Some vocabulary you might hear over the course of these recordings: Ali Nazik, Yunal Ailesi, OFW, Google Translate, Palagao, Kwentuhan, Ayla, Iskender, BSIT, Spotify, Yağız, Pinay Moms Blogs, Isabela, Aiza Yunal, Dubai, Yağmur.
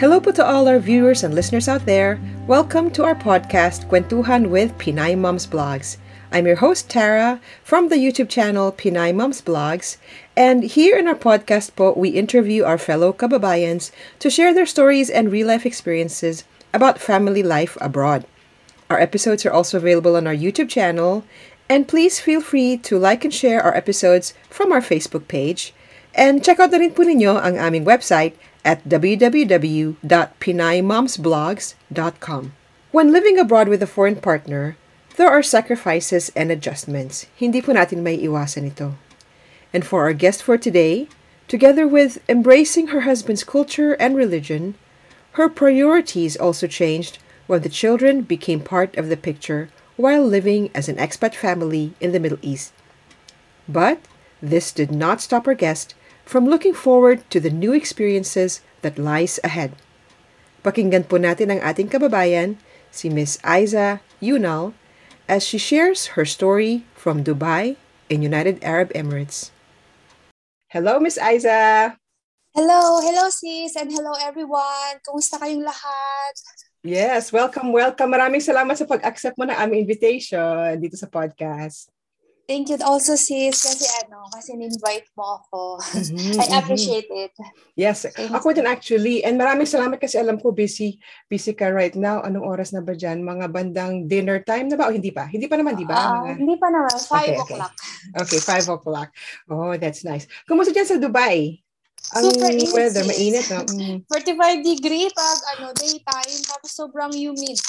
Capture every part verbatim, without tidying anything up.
Hello po to all our viewers and listeners out there. Welcome to our podcast, Kwentuhan with Pinay Moms Blogs. I'm your host, Tara, from the YouTube channel Pinay Moms Blogs. And here in our podcast po, we interview our fellow kababayans to share their stories and real-life experiences about family life abroad. Our episodes are also available on our YouTube channel. And please feel free to like and share our episodes from our Facebook page. And check out na rin po ninyo ang aming website at w w w dot pinay moms blogs dot com. When living abroad with a foreign partner, there are sacrifices and adjustments. Hindi po natin may iwasan ito. And for our guest for today, together with embracing her husband's culture and religion, her priorities also changed when the children became part of the picture while living as an expat family in the Middle East. But this did not stop our guest from looking forward to the new experiences that lies ahead. Pakinggan po natin ang ating kababayan, si Miss Aiza Yunal, as she shares her story from Dubai in United Arab Emirates. Hello, Miss Aiza! Hello! Hello, sis! And hello, everyone! Kumusta kayong lahat? Yes, welcome, welcome. Maraming salamat sa pag-accept mo na aming invitation dito sa podcast. Thank you also, sis, kasi ano, kasi invite mo ako. Mm-hmm, I appreciate mm-hmm. it. Yes, thank ako din actually. And maraming salamat kasi alam ko busy, busy ka right now. Anong oras na ba dyan? Mga bandang dinner time na ba o hindi pa? Hindi pa naman, di ba? Uh, Mga... Hindi pa naman, five okay, o'clock. Okay, five okay, o'clock. Oh, that's nice. Kumusta dyan sa Dubai? Super init. Weather, mainit, no? Mm. forty-five degree pag ano, daytime, tapos sobrang humid.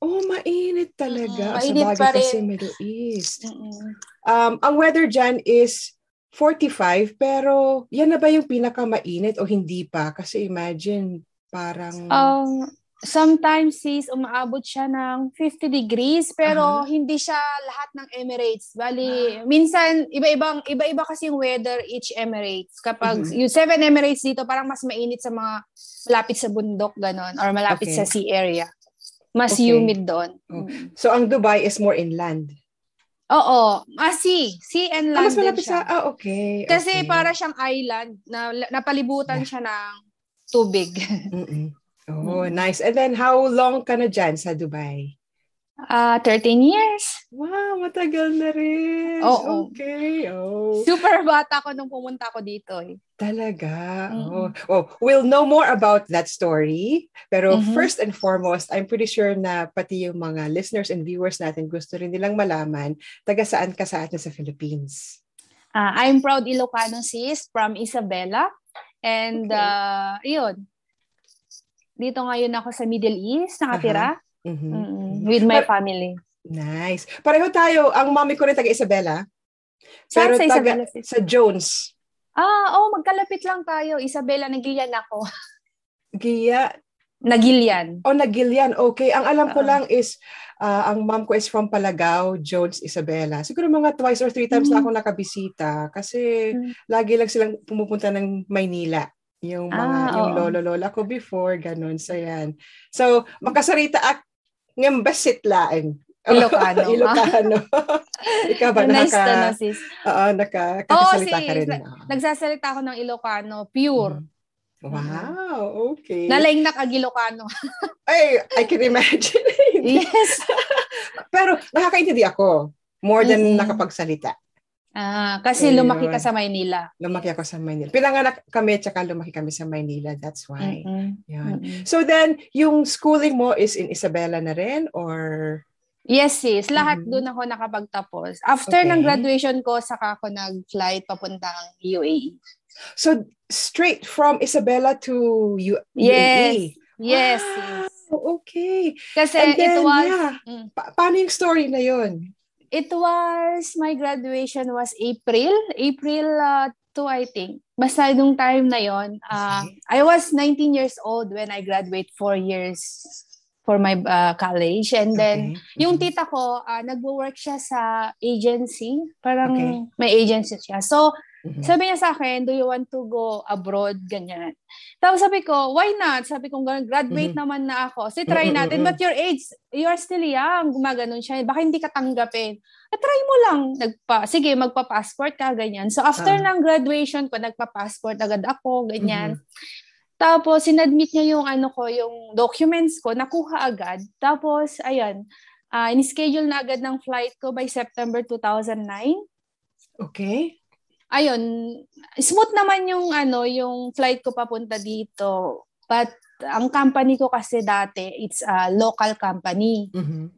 Oh, mainit talaga. Mm, mainit sa bagay kasi Middle East. Mm-mm. Um, ang weather dyan is forty-five, pero yan na ba yung pinakamainit o hindi pa? Kasi imagine, parang... Um, sometimes, sis, umaabot siya ng fifty degrees, pero uh-huh. hindi siya lahat ng Emirates. Bali, minsan, iba-ibang, iba-iba kasi yung weather each Emirates. Kapag uh-huh. yung seven Emirates dito, parang mas mainit sa mga malapit sa bundok, ganon, or malapit okay. sa sea area. Mas okay. humid doon. Oh. So, ang Dubai is more inland? Oo. Ah, sea. Sea and land ah, mas malapit siya. Sa... Ah, okay. Kasi okay. para siyang island. Na, napalibutan yeah. siya ng tubig. Mm-mm. Oh, mm-hmm. nice. And then, how long ka na dyan sa Dubai? Ah, uh, thirteen years. Wow, matagal na rin. Oo. Okay. Oh. Super bata ko nung pumunta ko dito. Eh. Talaga. Mm-hmm. Oh. Oh, we'll know more about that story. Pero mm-hmm. first and foremost, I'm pretty sure na pati yung mga listeners and viewers natin gusto rin nilang malaman taga saan ka sa atin sa Philippines. Uh, I'm proud Ilocano, sis, from Isabela. And okay. uh, yun. Dito ngayon ako sa Middle East, nakatira. Uh-huh. Mm-hmm. Mm-hmm. With my Par- family. Nice. Pareho tayo. Ang mami ko rin taga Isabela. Saan pero sa Isabela? Taga, sa Jones. Ah, oh, magkalapit lang tayo. Isabela, Nagilian ako. Gia? Nagilian. Oh, Nagilian. Okay. Ang alam ko uh, lang is, uh, ang mom ko is from Palagao, Jones, Isabela. Siguro mga twice or three times mm-hmm. na ako nakabisita kasi mm-hmm. lagi lang silang pumupunta ng Maynila. Yung mga, ah, yung lolo-lola ko before, ganun. So, yan. So, makasarita at ngambasitlaan. Ilocano. Ilocano. Ikaw ba? Nice naka, to know, sis. Oo, naka, kakasalita oh, sis, ka rin. Na. Nagsasalita ako ng Ilocano, pure. Hmm. Wow, okay. Nalaing nakag-Ilocano. Ay, I can imagine. Yes. Pero nakakaintindi ako. More than mm-hmm. nakapagsalita. Ah, kasi ayun. Lumaki ka sa Maynila. Lumaki ako sa Maynila. Pinanganak kami tsaka lumaki kami sa Maynila. That's why. Mm-hmm. Yun. Mm-hmm. So then, yung schooling mo is in Isabela na rin or? Yes, sis. Lahat mm-hmm. doon ako nakapagtapos. After okay. ng graduation ko, saka ako nag-flight papuntang U A E. So, straight from Isabela to U A E? Yes. Yes, wow. Sis. Okay. Kasi and then, it was... Yeah. Mm. Pa- paano yung story na yun? It was, my graduation was April. April two, I think. Basta nung time na yon. Uh, I was nineteen years old when I graduate four years for my uh, college. And then, okay. yung tita ko, uh, nagwo-work siya sa agency. Parang okay. may agency siya. So, mm-hmm. sabi niya sa akin, do you want to go abroad? Ganyan. Tapos sabi ko, why not? Sabi ko, graduate mm-hmm. naman na ako. So, try natin. Mm-hmm. But your age, you are still young. Gumaganon siya. Baka hindi ka tanggapin. Try mo lang. Nagpa, sige, magpa-passport ka. Ganyan. So, after ah. ng graduation ko, nagpa-passport agad ako. Ganyan. Mm-hmm. Tapos, sinadmit niya yung ano ko, yung documents ko, nakuha agad. Tapos, ayan, uh, in-schedule na agad ng flight ko by September two thousand nine. Okay. Ayun, smooth naman yung ano, yung flight ko papunta dito. But ang company ko kasi dati, it's a local company. Mm-hmm.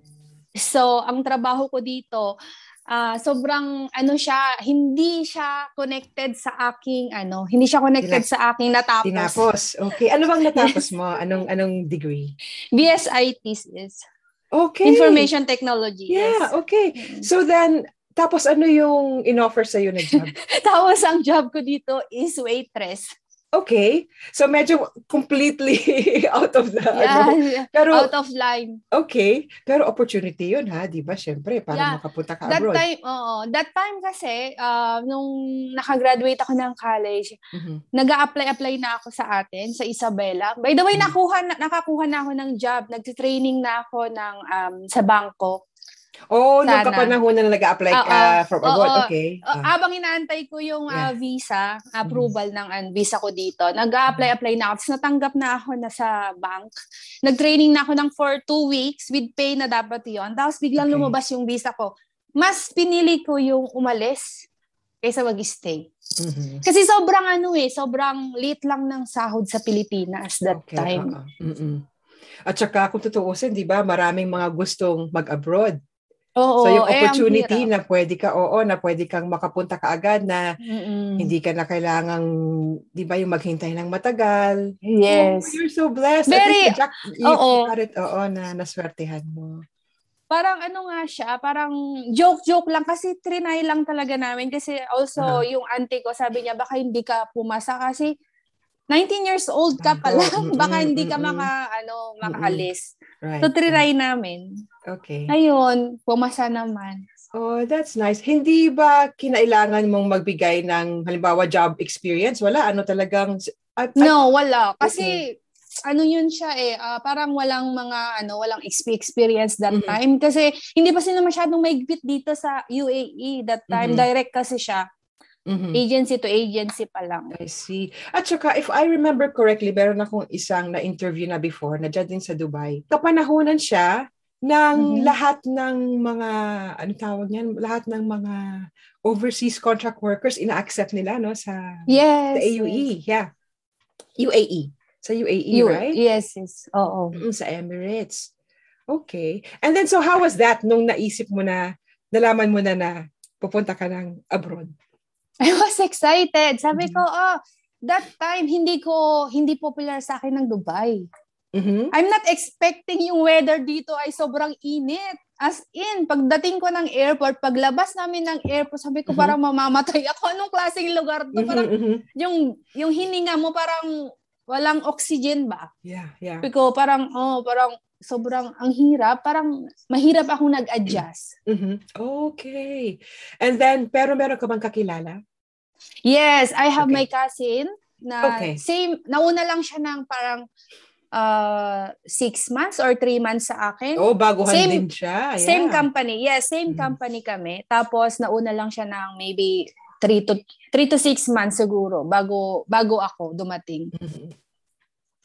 So, ang trabaho ko dito, uh, sobrang ano siya, hindi siya connected sa aking ano, hindi siya connected Dina- sa aking natapos. Tinapos. Okay. Ano bang natapos mo? Anong anong degree? B S I T is. Okay. Information Technology. Yeah, yes. Okay. So then tapos ano yung in-offer sa'yo na job? Tapos ang job ko dito is waitress. Okay. So medyo completely out of the... Yeah, ano, pero, out of line. Okay. Pero opportunity yun ha, di ba? Siyempre, para yeah. makapunta ka abroad. That time, oo. That time kasi, uh, nung nakagraduate ako ng college, mm-hmm. nag-a-apply-apply na ako sa atin, sa Isabela. By the way, mm-hmm. nakuha, nakakuha na ako ng job. Nag-training na ako ng, um, sa bangko. Oh, nung kapanahon na nag-a-apply ka uh, from abroad, uh, okay. Uh, uh. Abang inaantay ko yung uh, yeah. visa, approval ng uh, visa ko dito, nag-a-apply-apply na ako. Tapos natanggap na ako na sa bank. Nag-training na ako ng for two weeks with pay na dapat yun. Tapos biglang okay. lumabas yung visa ko. Mas pinili ko yung umalis kaysa mag-stay. Mm-hmm. Kasi sobrang ano eh, sobrang late lang ng sahod sa Pilipinas that okay. time. Uh-huh. Mm-hmm. At saka kung tutuusin, di ba, maraming mga gustong mag-abroad. Oo, so yung opportunity eh, na pwede ka, oo, na pwede kang makapunta ka agad na mm-mm. hindi ka na kailangang, di ba, yung maghintay ng matagal. Yes. Oh, you're so blessed. Very, Jack, oo. It, oo, na naswertehan mo. Parang ano nga siya, parang joke-joke lang kasi trinay lang talaga namin kasi also uh-huh. yung auntie ko sabi niya baka hindi ka pumasa kasi nineteen years old ka pa lang, baka hindi ka maka, ano, makaalis. Right. So, try namin. Okay. Ayun, pumasa naman. Oh, that's nice. Hindi ba kinailangan mong magbigay ng, halimbawa, job experience? Wala? Ano talagang... At, at, no, wala. Kasi, okay. ano yun siya eh, uh, parang walang mga, ano, walang experience that mm-hmm. time. Kasi, hindi pa sila masyadong maigpit dito sa U A E that time. Mm-hmm. Direct kasi siya. Mm-hmm. Agency to agency pa lang. I see. At saka, if I remember correctly, meron akong isang na-interview na before, na dyan din sa Dubai. Kapanahonan siya ng mm-hmm. lahat ng mga, ano tawag niyan, lahat ng mga overseas contract workers, ina-accept nila, no, sa, yes. sa A U E. Yeah. U A E. Sa U A E, U- right? Yes, yes. Oo. Mm-hmm. Sa Emirates. Okay. And then, so how was that nung naisip mo na, nalaman mo na na pupunta ka ng abroad? I was excited. Sabi mm-hmm. ko, oh, that time, hindi ko, hindi popular sa akin ng Dubai. Mm-hmm. I'm not expecting yung weather dito ay sobrang init. As in, pagdating ko ng airport, paglabas namin ng airport, sabi ko mm-hmm. parang mamamatay ako. Anong klaseng lugar to? Mm-hmm, parang mm-hmm. yung, yung hininga mo parang walang oxygen ba? Yeah, yeah. Sabi ko parang, oh, parang sobrang ang hirap. Parang mahirap akong nag-adjust. Mm-hmm. Okay. And then, pero meron ka bang kakilala? Yes, I have okay. my cousin na okay. same, nauna lang siya ng parang uh, six months or three months sa akin. Oh, baguhan same, din siya. Yeah. Same company. Yes, same mm-hmm. company kami. Tapos, nauna lang siya ng maybe three to, three to six months siguro bago bago ako dumating. Mm-hmm.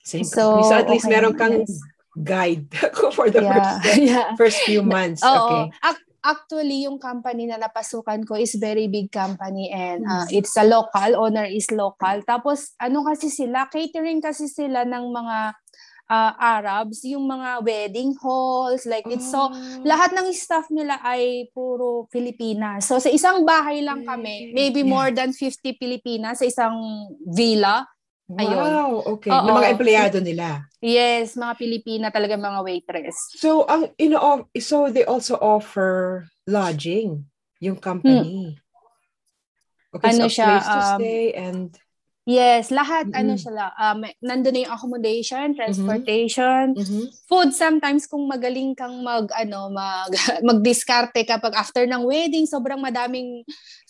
Same so, company. So, at least okay, meron kang... Yes. guide for the yeah, first, yeah. first few months. Okay. Ac- actually, yung company na napasukan ko is very big company and uh, it's a local, owner is local. Tapos, ano kasi sila, catering kasi sila ng mga uh, Arabs, yung mga wedding halls, like it's oh. so, lahat ng staff nila ay puro Pilipinas. So, sa isang bahay lang kami, maybe yeah. more than fifty Pilipinas sa isang villa. Wow, ayun. Okay. Ng mga empleyado nila. Yes, mga Pilipina talaga mga waitress. So, ang ino so they also offer lodging yung company. Hmm. Okay, ano so siya, place to um, stay and yes, lahat mm-hmm. ano sila. Um nandoon na yung accommodation, transportation, mm-hmm. food sometimes kung magaling kang mag ano, mag magdiskarte kapag after ng wedding, sobrang madaming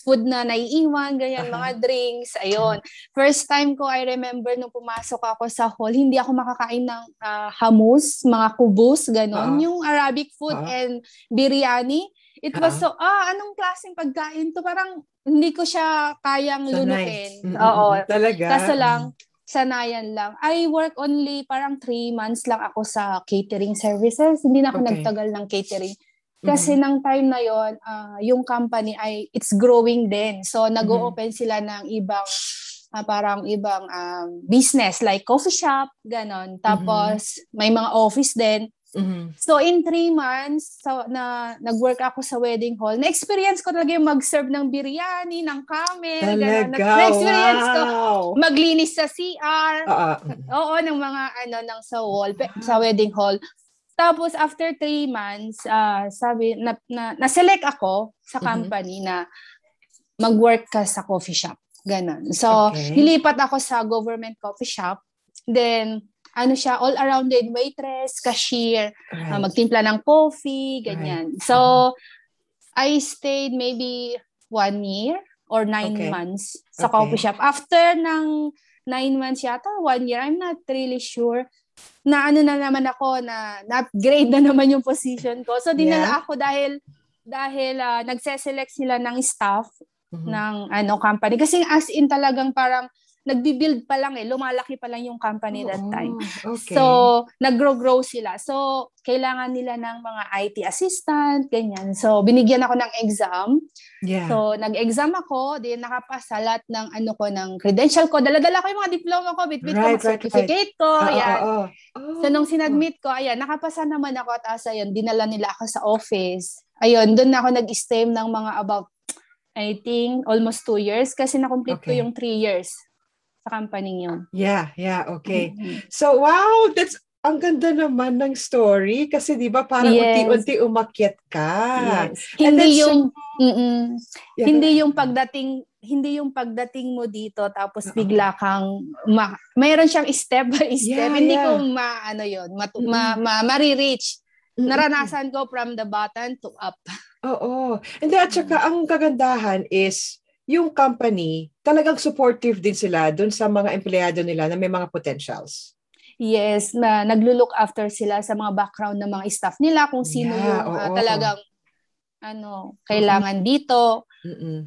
food na naiiwan, ganyan, uh-huh. mga drinks, ayun. First time ko, I remember, nung pumasok ako sa hall, hindi ako makakain ng uh, hummus, mga kubus, gano'n. Uh-huh. Yung Arabic food uh-huh. and biryani. It uh-huh. was so, ah, anong klaseng pagkain to? Parang hindi ko siya kayang so lunukin. Nice. Oo. Talaga? Kaso lang, sanayan lang. I work only parang three months lang ako sa catering services. Hindi na ako okay. nagtagal ng catering. Kasi mm-hmm. ng time na yon, uh, yung company ay it's growing din. So nag-o-open mm-hmm. sila ng ibang uh, parang ibang um, business like coffee shop, ganon. Tapos mm-hmm. may mga office din. Mm-hmm. So in three months so, na nag-work ako sa wedding hall, na-experience ko talaga yung mag-serve ng biryani, ng camel. Talaga, na- na-experience wow. ko maglinis sa C R. Uh-uh. Oo, ng mga ano, ng sa wall, uh-huh. sa wedding hall. Tapos after three months, uh, sabi, na, na, na-select ako sa company mm-hmm. na mag-work ka sa coffee shop. Ganon. So okay. nilipat ako sa government coffee shop. Then ano siya, all-arounded waitress, cashier, right. uh, magtimpla ng coffee, ganyan. Right. So, I stayed maybe one year or nine okay. months sa okay. coffee shop. After ng nine months yata, one year, I'm not really sure, na ano na naman ako, na na-upgrade na naman yung position ko. So, dinala yeah. ako dahil, dahil uh, nagseselect sila ng staff mm-hmm. ng ano company. Kasi as in talagang parang, nagbi-build pa lang eh. Lumalaki pa lang yung company that time. Oh, okay. So, nag-grow-grow sila. So, kailangan nila ng mga I T assistant, ganyan. So, binigyan ako ng exam. Yeah. So, nag-exam ako. Then, nakapasa lahat ng ano ko, ng credential ko. Dala-dala ko yung mga diploma ko, bit-bit right, ko, right, certificate right. ko. Oh, ayan. Oh, oh. Oh, so, nung sinadmit ko, ayan, nakapasa naman ako. At asa, ayan, dinala nila ako sa office. Ayun, doon na ako nag-stem ng mga about, I think, almost two years. Kasi na-complete okay. ko yung three years. Company yun. Yeah, yeah, okay. Mm-hmm. So, wow, that's, ang ganda naman ng story kasi di ba parang yes. unti-unti umakyat ka. Yes. Hindi yung, so, hindi yung pagdating, hindi yung pagdating mo dito tapos uh-huh. bigla kang, ma, mayroon siyang step by step. Yeah, hindi yeah. ko ma, ano yun, matu- mm-hmm. ma, ma, marireach. Mm-hmm. Naranasan ko from the bottom to up. Oo. And then, at saka, ang kagandahan is, yung company, talagang supportive din sila dun sa mga empleyado nila na may mga potentials. Yes, na naglo-look after sila sa mga background ng mga staff nila, kung sino yeah, yung oh, uh, talagang oh. ano, kailangan mm-hmm. dito. Mm-hmm.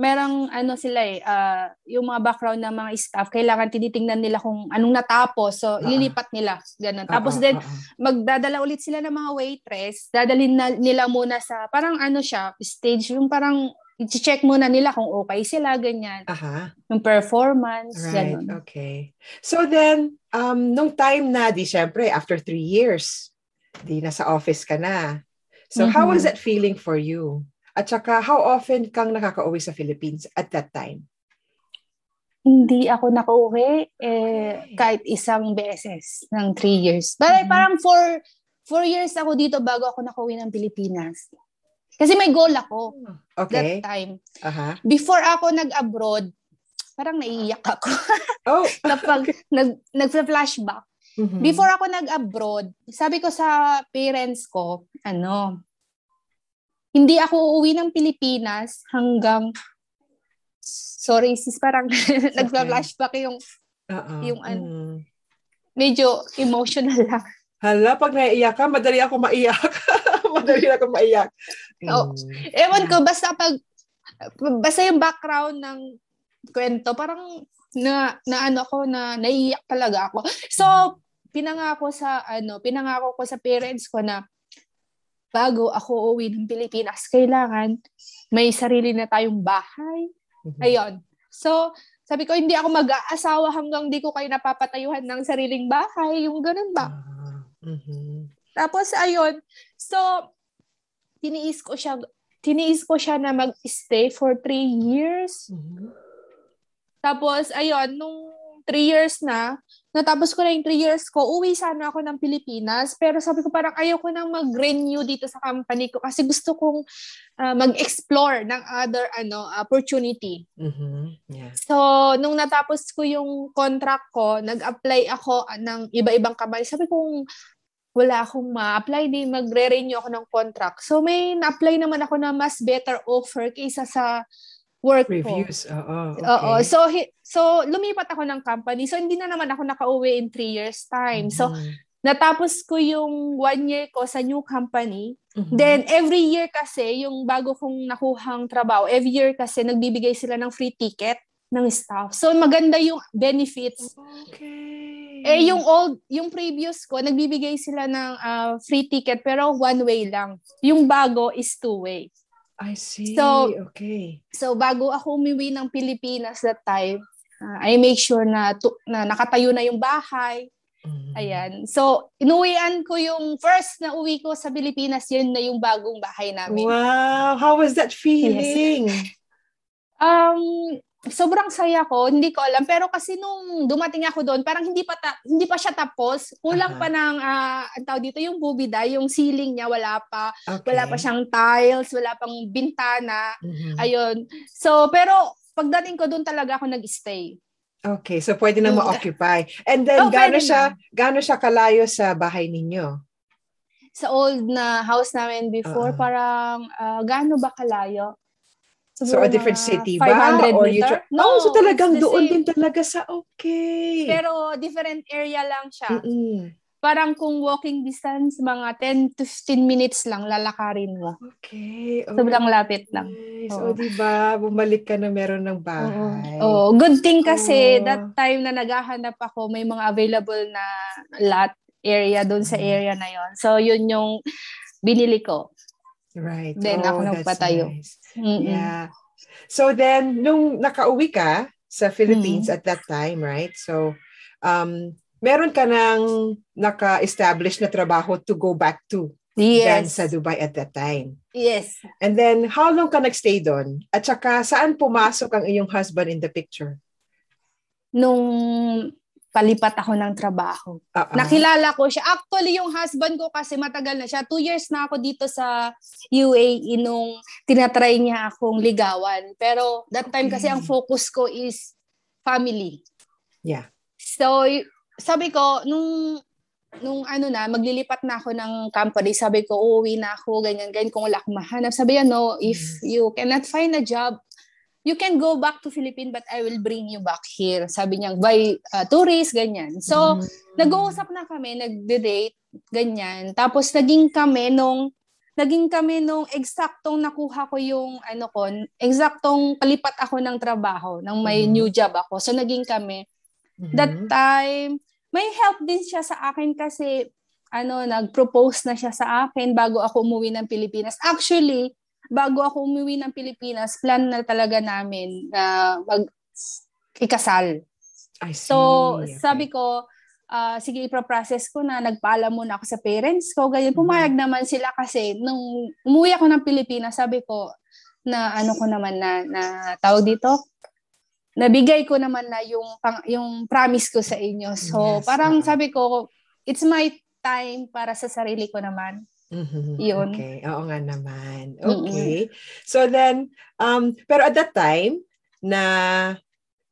Merong ano sila eh, uh, yung mga background ng mga staff, kailangan tinitingnan nila kung anong natapos. So, uh-huh. lilipat nila. Ganun. Uh-huh. Tapos then, uh-huh. magdadala ulit sila ng mga waitress. Dadalhin na, nila muna sa, parang ano siya, stage, yung parang, i-check muna nila kung okay sila, ganyan. Aha. Yung performance, right, ganun. Okay. So then, um, nung time na, di syempre, after three years, di nasa office ka na. So mm-hmm. how was that feeling for you? At saka, how often kang nakaka-uwi sa Philippines at that time? Hindi ako nakauwi eh, okay. kahit isang beses ng three years. But mm-hmm. parang four, four years ako dito bago ako nakauwi ng Pilipinas. Kasi may goal ako okay. that time. Uh-huh. Before ako nag-abroad, parang naiiyak ako. oh. Kapag nag, nag-flashback. Mm-hmm. Before ako nag-abroad, sabi ko sa parents ko, ano, hindi ako uuwi ng Pilipinas hanggang, sorry sis, parang okay. nag-flashback yung, uh-uh. yung ano, mm. medyo emotional lang. Hala, pag naiiyak ka, madali ako maiyak. Madali ako maiyak. Oh, ewan ko, basta pag, basta yung background ng kwento, parang na, na ano ko, na naiiyak talaga ako. So, pinangako sa, ano, pinangako ko sa parents ko na bago ako uwi ng Pilipinas, kailangan may sarili na tayong bahay. Mm-hmm. Ayun. So, sabi ko, hindi ako mag-aasawa hanggang di ko kayo napapatayuhan ng sariling bahay. Yung ganun ba? Mm-hmm. Tapos, ayun. So, tiniis ko siya, tiniis ko siya na mag-stay for three years. Mm-hmm. Tapos, ayun, nung three years na, natapos ko na yung three years ko, uwi sana ako ng Pilipinas. Pero sabi ko, parang ayaw ko nang mag-renew dito sa company ko kasi gusto kong uh, mag-explore ng other ano opportunity. Mm-hmm. Yeah. So, nung natapos ko yung contract ko, nag-apply ako ng iba-ibang company. Sabi ko, wala akong ma-apply, di magre-renew ako ng contract. So, may na-apply naman ako na mas better offer kaysa sa work reviews. Ko. Oo. Okay. Oo. So, he, so, lumipat ako ng company. So, hindi na naman ako nakauwi in three years time. Mm-hmm. So, natapos ko yung one year ko sa new company. Mm-hmm. Then, every year kasi, yung bago kong nakuhang trabaho, every year kasi, nagbibigay sila ng free ticket. ng staff. So maganda yung benefits. Okay. Eh yung old, yung previous ko, nagbibigay sila ng uh, free ticket pero one way lang. Yung bago is two way. I see. So, okay. So bago ako umiwi ng Pilipinas that time, uh, I make sure na, to, na nakatayo na yung bahay. Mm-hmm. Ayan. So, inuwian ko yung first na uwi ko sa Pilipinas, yun na yung bagong bahay namin. Wow! How was that feeling? Yes. um, sobrang saya ko. Hindi ko alam. Pero kasi nung dumating ako doon, parang hindi pa, ta- hindi pa siya tapos. Kulang uh-huh. pa ng, uh, ang tawag dito, yung bubida, yung ceiling niya, wala pa. Okay. Wala pa siyang tiles, wala pang bintana. Mm-hmm. Ayun. So, pero pagdating ko doon talaga ako nag-stay. Okay, so pwede na ma-occupy. And then, oh, gano'n siya, gano siya kalayo sa bahay ninyo? Sa old na house namin before, uh-huh. parang uh, gano'n ba kalayo? So, so a different city ba? Or you tra- no, oh, so talagang doon same. Din talaga sa okay. Pero different area lang siya. Mm-mm. Parang kung walking distance, mga ten to fifteen minutes lang lalakarin mo. Okay. okay. Sobrang lapit lang. So, oh. diba, bumalik ka na meron ng bahay. Oh, good thing kasi oh. that time na naghahanap ako, may mga available na lot area doon sa area na yon. So, yun yung binili ko. Right. Then, oh, ako nagpatayo. Nice. Yeah. So, then, nung nakauwi ka sa Philippines mm-hmm. at that time, right? So, um, meron ka ng naka-establish na trabaho to go back to. Yes. Then sa Dubai at that time. Yes. And then, how long ka nagstay doon? At saka, saan pumasok ang iyong husband in the picture? Nung palipat ako ng trabaho. Uh-uh. Nakilala ko siya. Actually, yung husband ko kasi matagal na siya. Two years na ako dito sa U A E nung tinatry niya akong ligawan. Pero that time kasi ang focus ko is family. Yeah. So, sabi ko, nung... nung ano na, maglilipat na ako ng company, sabi ko, uuwi na ako, ganyan, ganyan, kung wala akong mahanap. Sabi niya, no, if you cannot find a job, you can go back to Philippines but I will bring you back here. Sabi niya, by uh, tourist, ganyan. So, mm-hmm. nag-uusap na kami, nag-date, ganyan. Tapos, naging kami nung, naging kami nung eksaktong nakuha ko yung, ano ko, eksaktong palipat ako ng trabaho, nang may mm-hmm. new job ako. So, naging kami. Mm-hmm. That time, may help din siya sa akin kasi ano, nag-propose na siya sa akin bago ako umuwi ng Pilipinas. Actually, bago ako umuwi ng Pilipinas, plan na talaga namin na uh, mag-ikasal. I see. So, okay. sabi ko, uh, sige, ipaprocess ko na, nagpaalam muna ako sa parents ko. Ganyan, pumayag naman sila kasi nung umuwi ako ng Pilipinas, sabi ko na ano ko naman na, na tawag dito, nabigay ko naman na yung yung promise ko sa inyo. So, yes, parang uh-huh. sabi ko, it's my time para sa sarili ko naman. Mm-hmm. Yun. Okay. Oo nga naman. Okay. Mm-hmm. So then, um, pero at that time, na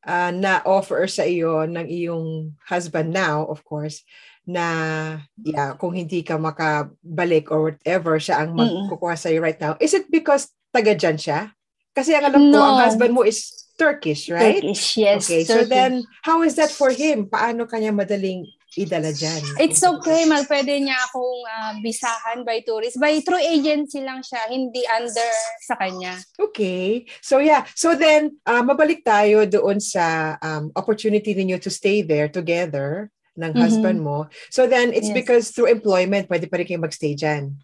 uh, na-offer sa iyo ng iyong husband now, of course, na yeah, kung hindi ka makabalik or whatever, siya ang magkukuha sa iyo right now. Is it because taga dyan siya? Kasi ang alam no. ko, ang husband mo is Turkish, right? Turkish, yes. Okay, Turkish. So then, how is that for him? Paano kanya madaling idala dyan? It's okay, mal. Pwede niya akong uh, bisahan by tourist. By through agency lang siya, hindi under sa kanya. Okay. So yeah, so then, uh, mabalik tayo doon sa um, opportunity ninyo to stay there together ng mm-hmm. husband mo. So then, it's yes. because through employment, pwede pa rin kayo magstay dyan.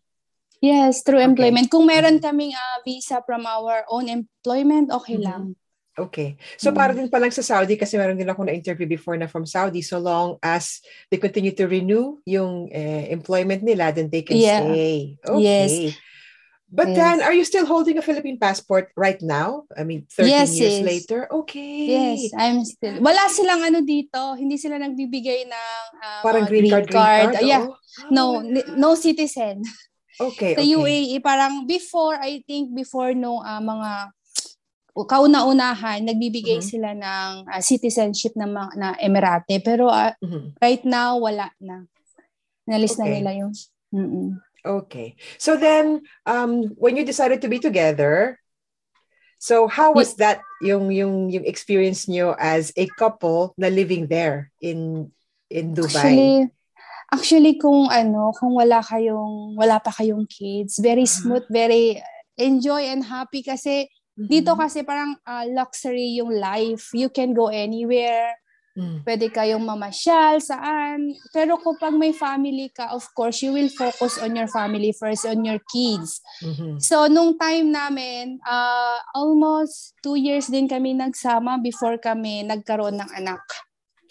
Yes, through okay. employment. Kung meron kaming uh, visa from our own employment, okay mm-hmm. lang. Okay. So, mm-hmm. para din palang sa Saudi, kasi meron din ako na-interview before na from Saudi, so long as they continue to renew yung eh, employment nila, then they can yeah. stay. Okay. Yes. But yes. then, are you still holding a Philippine passport right now? I mean, thirteen yes, years yes. later? Okay. Yes, I'm still. Wala silang ano dito. Hindi sila nagbibigay ng uh, parang green, green card. card. Green card? Yeah. Oh. No, no citizen. Okay, so, okay. Sa U A E, parang before, I think before no uh, mga kauna-unahan, nagbibigay mm-hmm. sila ng uh, citizenship ng mga, na Emirate. Pero uh, mm-hmm. right now, wala na. Nalis okay. na nila yung... Mm-mm. Okay. So then, um, when you decided to be together, so how was that, yung, yung, yung experience nyo as a couple na living there in in Dubai? Actually, actually kung ano, kung wala kayong, wala pa kayong kids, very smooth, very enjoy and happy kasi Mm-hmm. Dito kasi parang uh, luxury yung life. You can go anywhere. Mm. Pwede kayong mamasyal, saan. Pero kapag may family ka, of course, you will focus on your family first, on your kids. Mm-hmm. So, nung time namin, uh, almost two years din kami nagsama before kami nagkaroon ng anak.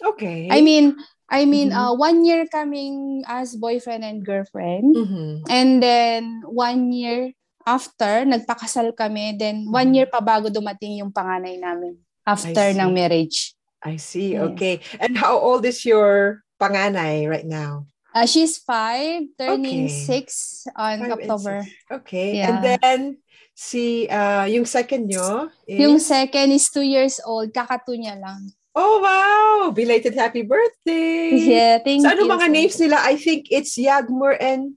Okay. I mean, I mean, mm-hmm. uh, one year kaming as boyfriend and girlfriend. Mm-hmm. And then, one year after, nagpakasal kami. Then, one year pa bago dumating yung panganay namin after ng marriage. I see. Okay. Yes. And how old is your panganay right now? Uh, she's five, turning okay. six on five October. Six. Okay. Yeah. And then, si, uh, yung second nyo? Is... Yung second is two years old. Kakatu niya lang. Oh, wow! Belated happy birthday! Yeah, thank so, you. So, ano mga names nila? I think it's Yağmur and...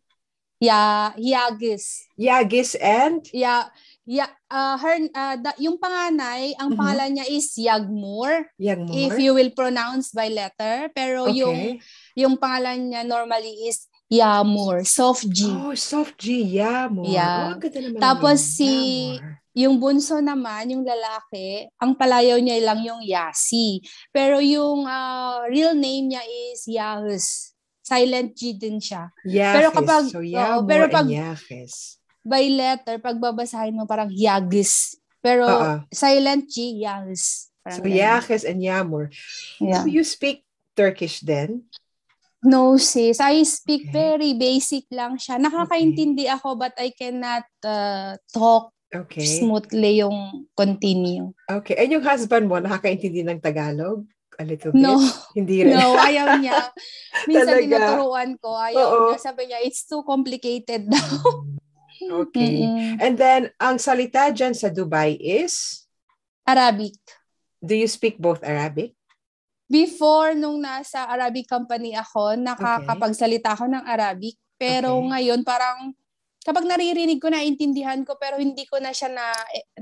Yeah, Yağız. Yağız and? Yeah. Yeah, uh, her uh, the, yung panganay, ang mm-hmm. pangalan niya is Yağmur, Yağmur, if you will pronounce by letter. Pero okay. yung yung pangalan niya normally is Yağmur, soft G. Oh, soft G, Yağmur. Yeah. Oh, tapos yun. Si Yağmur. Yung bunso naman, yung lalaki, ang palayaw niya lang yung Yasi. Pero yung uh, real name niya is Yağız. Silent G din siya. Yağız. Pero kapag so, Yağmur oh, pero pag Yağız. By letter, pagbabasahin mo parang Yağız. Pero uh-uh. silent G, Yağız. So Yağız and Yağmur. Yeah. Do you speak Turkish then? No sis, I speak okay. very basic lang siya. Nakakaintindi okay. ako but I cannot uh, talk okay. smoothly yung continue. Okay, and yung husband mo, nakakaintindi ng Tagalog? A little bit? No. Hindi rin. No, ayaw niya. Minsan tinuturuan ko, ayaw Uh-oh. niya. Sabi niya, it's too complicated daw. Okay. Mm-hmm. And then, ang salita dyan sa Dubai is? Arabic. Do you speak both Arabic? Before, nung nasa Arabic company ako, nakakapagsalita ako ng Arabic. Pero okay. ngayon, parang kapag naririnig ko, naintindihan ko, pero hindi ko na siya na,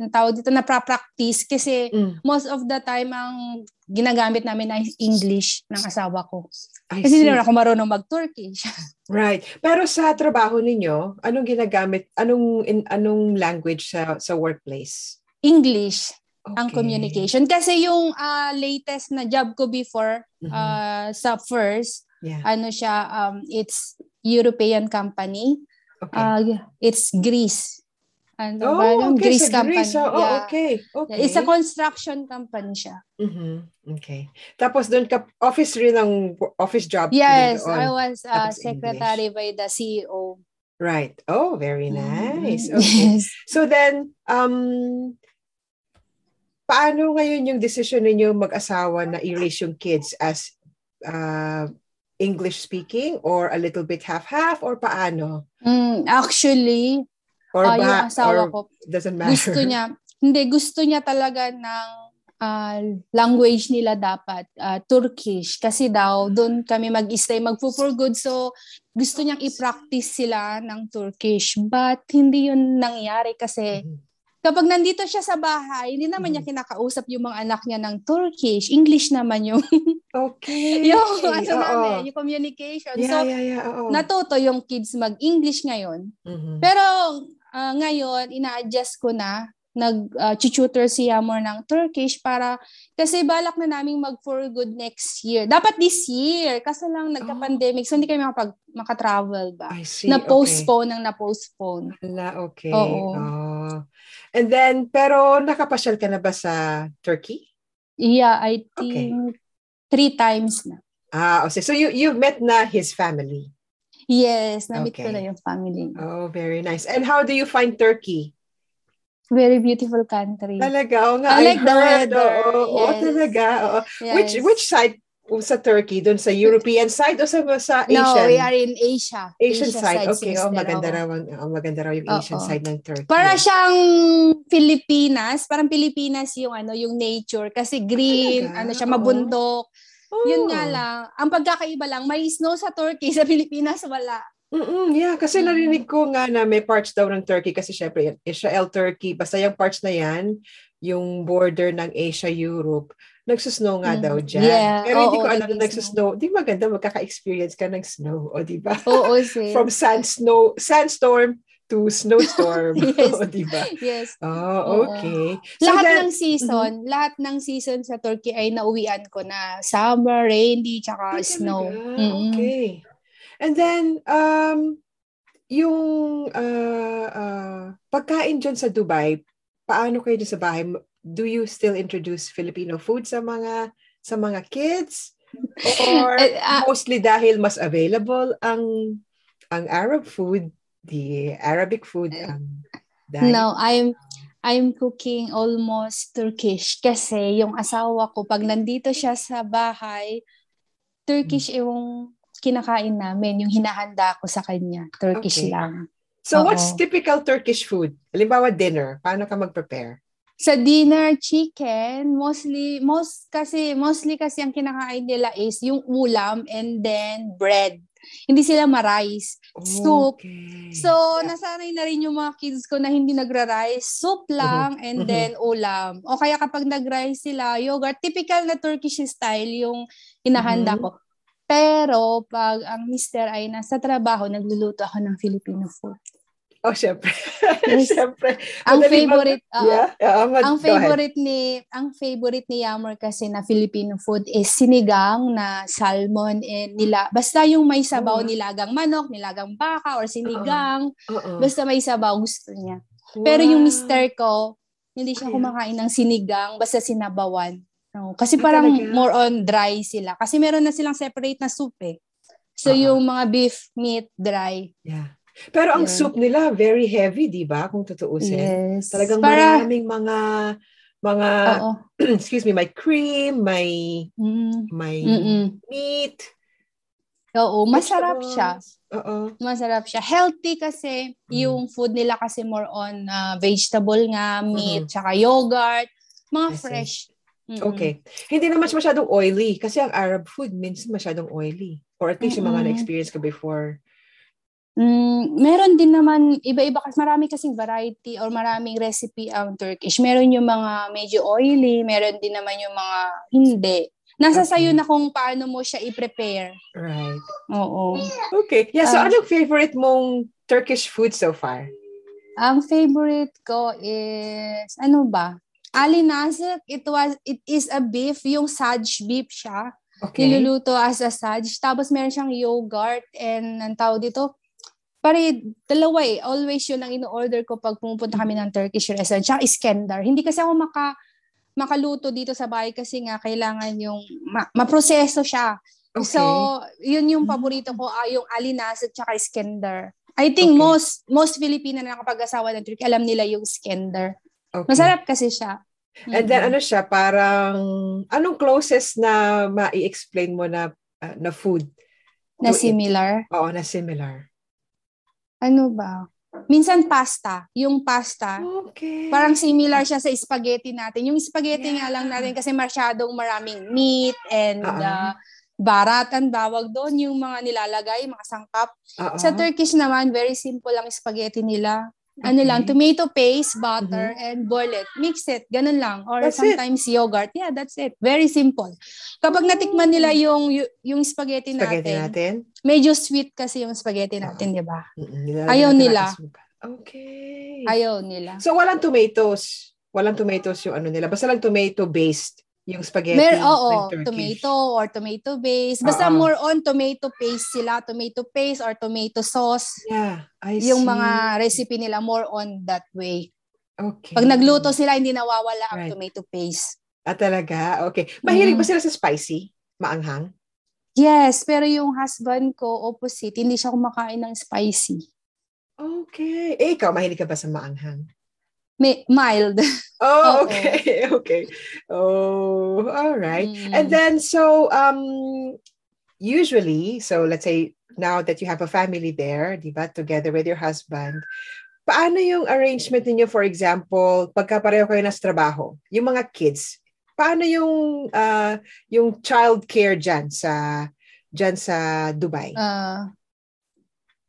tawag dito, na-practice. Kasi mm. most of the time, ang ginagamit namin na English ng asawa ko. I Kasi hindi na ako marunong mag-Turkish. Right. Pero sa trabaho ninyo, anong ginagamit, anong in, anong language sa, sa workplace? English okay. ang communication. Kasi yung uh, latest na job ko before, mm-hmm. uh, sa first, yeah. ano siya, um, it's European company. Okay. Uh, it's Greece. Ano oh, ba? Yung okay. Greece sa company. Greece, oh, yeah. okay. okay. It's a construction company siya. Mm-hmm. Okay. Tapos doon ka, office rin ang office job. Yes, I was uh, secretary English. By the C E O. Right. Oh, very nice. Mm-hmm. Okay. Yes. So then, um, paano ngayon yung decision ninyo mag-asawa na i-raise yung kids as uh, English speaking or a little bit half-half or paano? Mm, actually, Or uh, ba, yung asawa or ko, doesn't matter. Gusto niya, hindi, gusto niya talaga ng uh, language nila dapat, uh, Turkish. Kasi daw, doon kami mag-stay, mag-for good. So, gusto niyang i-practice sila ng Turkish. But, hindi yun nangyari kasi mm-hmm. kapag nandito siya sa bahay, hindi naman mm-hmm. niya kinakausap yung mga anak niya ng Turkish. English naman yung... Okay. yung, ano namin, yung communication. Yeah, so, yeah, yeah. natuto yung kids mag-English ngayon. Mm-hmm. Pero... Uh, ngayon, ina-adjust ko na, nag-tutor uh, si Yağmur ng Turkish para, kasi balak na naming mag-for good next year. Dapat this year, kasi lang nagka-pandemic, oh. so hindi kami makapag, makatravel ba. I see. Na-postpone okay. ng na-postpone. Ala, okay. Oo. Oh. And then, pero nakapasyal ka na ba sa Turkey? Yeah, I think okay. three times na. Ah, okay. So you you met na his family? Yes, na-meet okay. ko na yung family. Oh, very nice. And how do you find Turkey? Very beautiful country. Talaga, oh nga. I, I like heard, the weather. Oh, yes. oh talaga. Oh. Yes. Which which side sa Turkey? Doon sa European side o sa, sa Asian? No, we are in Asia. Asian, Asian side. side. Okay, oh maganda, raw, oh, maganda raw yung Asian Uh-oh. side ng Turkey. Para siyang Pilipinas. Parang Pilipinas yung ano yung nature. Kasi green, talaga? ano siya, mabundok. Uh-oh. Oh. Yun nga lang. Ang pagkakaiba lang, may snow sa Turkey, sa Pilipinas wala. Mm-mm, yeah, kasi narinig ko nga na may parts daw ng Turkey kasi syempre Israel, Turkey, basta yung parts na yan, yung border ng Asia, Europe, nagsusnow nga mm. daw dyan. Yeah, Pero oo, hindi ko alam na nagsusnow. Di maganda magkaka-experience ka ng snow, o diba? Oo, sis. From sand snow, sandstorm to snowstorm. Yes. O, diba? Yes. Oh, okay. So lahat that, ng season, mm-hmm. lahat ng season sa Turkey ay nauwian ko na. Summer, rainy, tsaka okay, snow. Mm-hmm. Okay. And then, um, yung uh, uh, pagkain dyan sa Dubai, paano kayo dyan sa bahay? Do you still introduce Filipino food sa mga sa mga kids? Or uh, mostly dahil mas available ang ang Arab food, the Arabic food. Um, no, I'm I'm cooking almost Turkish kasi yung asawa ko pag nandito siya sa bahay, Turkish hmm. yung kinakain namin, yung hinahanda ko sa kanya, Turkish okay. lang. So Uh-oh. what's typical Turkish food? Halimbawa dinner, paano ka mag-prepare? Sa dinner, chicken, mostly, most kasi, mostly kasi ang kinakain nila is yung ulam and then bread. Hindi sila ma-rice. Soup. Okay. So, yeah. nasanay na rin yung mga kids ko na hindi nagra-rice. Soup lang and mm-hmm. then ulam. O kaya kapag nag-rice sila, yogurt. Typical na Turkish style yung inahanda mm-hmm. ko. Pero pag ang mister ay nasa trabaho, nagluluto ako ng Filipino food. Oh, syempre. Yes. Syempre. Ang favorite mag- uh, yeah? Yeah, mag- ang favorite ni ang favorite ni Yağmur kasi na Filipino food is sinigang na salmon and nila. Basta yung may sabaw uh-huh. nilagang manok, nilagang baka or sinigang. Uh-huh. Uh-huh. Basta may sabaw gusto niya. Wow. Pero yung mister ko, hindi siya kumakain ng sinigang basta sinabawan. No, kasi parang ah, more on dry sila. Kasi meron na silang separate na soup eh. So uh-huh. yung mga beef meat dry. Yeah. Pero ang yeah. soup nila, very heavy, di ba? Kung tutuusin. Yes. Talagang para, maraming mga, mga, excuse me, may cream, may, mm. may Mm-mm. meat. Oo, masarap vegetables. Siya. Oo. Masarap siya. Healthy kasi, mm. yung food nila kasi more on uh, vegetable nga, meat, mm-hmm. tsaka yogurt, mga I fresh. Mm-hmm. Okay. Hindi naman masyadong oily kasi ang Arab food minsan masyadong oily. Or at least mm-hmm. yung mga na-experience ko before. Mm, meron din naman, iba-iba kasi marami kasing variety or maraming recipe ang Turkish. Meron yung mga medyo oily, meron din naman yung mga hindi. Nasa okay. sayo na kung paano mo siya i-prepare. Right. Oo. Okay. Yeah, so um, anong favorite mong Turkish food so far? Ang favorite ko is, ano ba? Ali Nazik, it was, it is a beef, yung saj beef siya. Okay. Niluluto as a saj. Tapos meron siyang yogurt and ang tawag dito, pare, dalawa eh. Always yun ang in-order ko pag pumupunta kami ng Turkish restaurant. Tsaka Iskender. Hindi kasi ako maka, makaluto dito sa bahay kasi nga kailangan yung ma, maproseso siya. Okay. So, yun yung paborito ko, uh, yung Ali Nazik tsaka Iskender. I think okay. most most Filipina na nakapag-asawa ng Turkey, alam nila yung Iskender. Okay. Masarap kasi siya. And mm-hmm. then ano siya, parang anong closest na ma-explain mo na, uh, na food? Na similar? It? Oo, na similar. Ano ba? Minsan pasta. Yung pasta. Okay. Parang similar siya sa spaghetti natin. Yung spaghetti yeah. nga lang natin kasi masyadong maraming meat and uh-uh. uh, baratan, bawag doon. Yung mga nilalagay, mga sangkap. Uh-uh. Sa Turkish naman, very simple lang spaghetti nila. Okay. Ano lang, tomato paste, butter, mm-hmm. and boil it. Mix it. Ganun lang. Or that's sometimes it. Yogurt. Yeah, that's it. Very simple. Kapag natikman nila yung yung spaghetti, spaghetti natin, natin, medyo sweet kasi yung spaghetti natin, uh-huh. di ba? Ayaw nila. Okay. Ayaw nila. So, walang tomatoes. Walang tomatoes yung ano nila. Basta lang tomato-based yung spaghetti. Mer- Oo, like tomato or tomato-based. Basta uh-huh. more on tomato paste sila. Tomato paste or tomato sauce. Yeah. Yung mga recipe nila, more on that way. Okay. Pag nagluto sila, hindi nawawala ang right. tomato paste. Ah, talaga? Okay. Mahilig mm. ba sila sa spicy? Maanghang? Yes, pero yung husband ko, opposite, hindi siya kumakain ng spicy. Okay. Eh, ikaw, mahilig ka ba sa maanghang? May, mild. Oh, okay. Okay. Oh, all right. Mm. And then, so, um, usually, so let's say, now that you have a family there, di ba, together with your husband, paano yung arrangement niyo, for example, pagka pareho kayo nasa trabaho, yung mga kids, paano yung uh, yung child care dyan sa, dyan sa Dubai? Uh,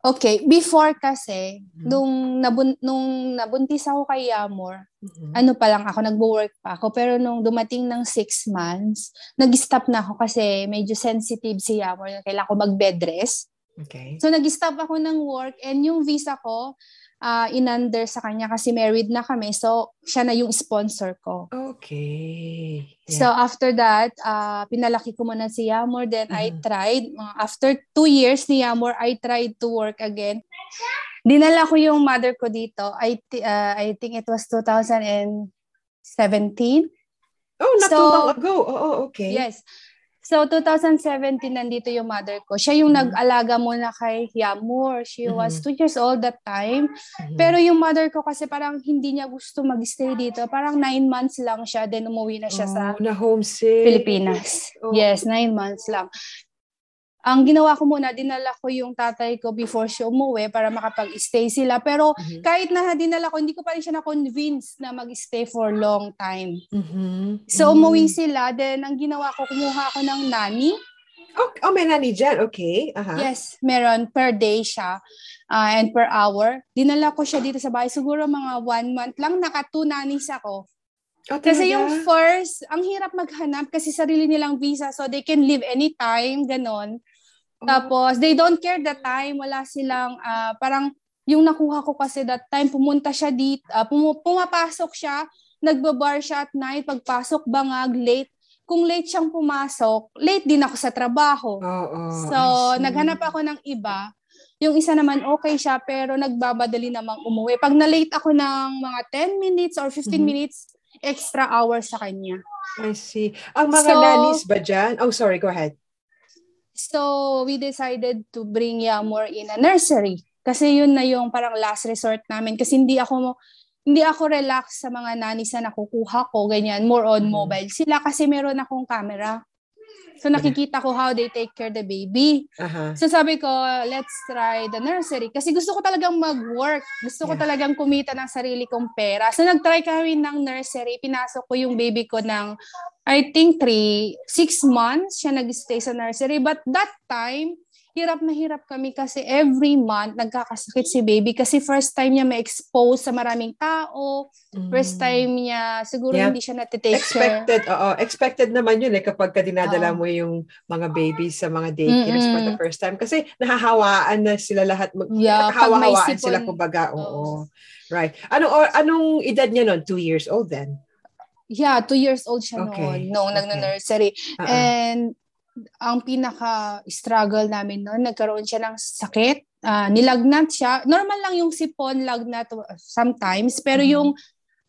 okay, before kasi, mm-hmm. nung, nabun- nung nabuntis ako kay Yağmur, mm-hmm. ano pa lang ako, nagbo-work pa ako, pero nung dumating ng six months, nag-stop na ako kasi medyo sensitive si Yağmur, kailangan ko mag-bed rest. Okay. So, nag-stop ako ng work and yung visa ko, uh, inunder sa kanya kasi married na kami. So, siya na yung sponsor ko. Okay. Yeah. So, after that, uh, pinalaki ko muna si Yağmur. Then, uh-huh. I tried. Uh, after two years ni Yağmur, I tried to work again. Dinala ko yung mother ko dito. I, th- uh, I think it was twenty seventeen. Oh, not so, too long ago. Oh, okay. Yes. So, twenty seventeen, nandito yung mother ko. Siya yung mm-hmm. nag-alaga muna kay Yağmur. She mm-hmm. was two years old that time. Mm-hmm. Pero yung mother ko kasi parang hindi niya gusto mag-stay dito. Parang nine months lang siya. Then, umuwi na siya oh, sa na homesick. Pilipinas. Oh. Yes, nine months lang. Ang ginawa ko muna, dinala ko yung tatay ko before siya umuwi para makapag-stay sila. Pero mm-hmm. kahit na dinala ko, hindi ko pa rin siya na-convince na mag-stay for long time. Mm-hmm. So, umuwi sila. Then, ang ginawa ko, kumuha ako ng nanny. Oh, oh may nanny dyan. Okay. Uh-huh. Yes, meron. Per day siya uh, and per hour. Dinala ko siya dito sa bahay. Siguro mga one month lang. Naka-two nannies ako. Oh, kasi yung first, ang hirap maghanap kasi sarili nilang visa so they can leave anytime, ganon. Oh. Tapos, they don't care that time. Wala silang, uh, parang yung nakuha ko kasi that time, pumunta siya dito, uh, pum- pumapasok siya, nagbabar siya at night, pagpasok bangag, late. Kung late siyang pumasok, late din ako sa trabaho. Oh, oh, so, naghanap ako ng iba. Yung isa naman okay siya pero nagbabadali namang umuwi. Pag na-late ako ng mga ten minutes or fifteen mm-hmm. minutes, extra hours sa kanya. I see. Ang mga so, nannies ba dyan? Oh, sorry. Go ahead. So, we decided to bring Yağmur in a nursery. Kasi yun na yung parang last resort namin. Kasi hindi ako hindi ako relax sa mga nannies na nakukuha ko. Ganyan. More on mobile sila kasi meron akong camera. So, nakikita ko how they take care the baby. Uh-huh. So, sabi ko, let's try the nursery. Kasi gusto ko talagang mag-work. Gusto yeah. ko talagang kumita ng sarili kong pera. So, nag-try kami ng nursery. Pinasok ko yung baby ko ng, I think, three, six months siya nag-stay sa nursery. But that time, hirap na hirap kami kasi every month nagkakasakit si baby kasi first time niya ma-expose sa maraming tao, mm. first time niya siguro yeah. hindi siya natitake expected, care. Oo, expected naman yun eh kapag ka dinadala uh-oh. Mo yung mga babies sa mga daycares mm-mm. for the first time kasi nahahawaan na sila lahat, yeah, nahahawaan sila kumbaga, oo. Right. Anong, or, anong edad niya nun? Two years old then? Yeah, two years old siya okay. noon, noong okay. nag-nursery. Uh-uh. And ang pinaka-struggle namin noon, nagkaroon siya ng sakit, uh, nilagnat siya. Normal lang yung sipon, lagnat sometimes, pero mm-hmm. yung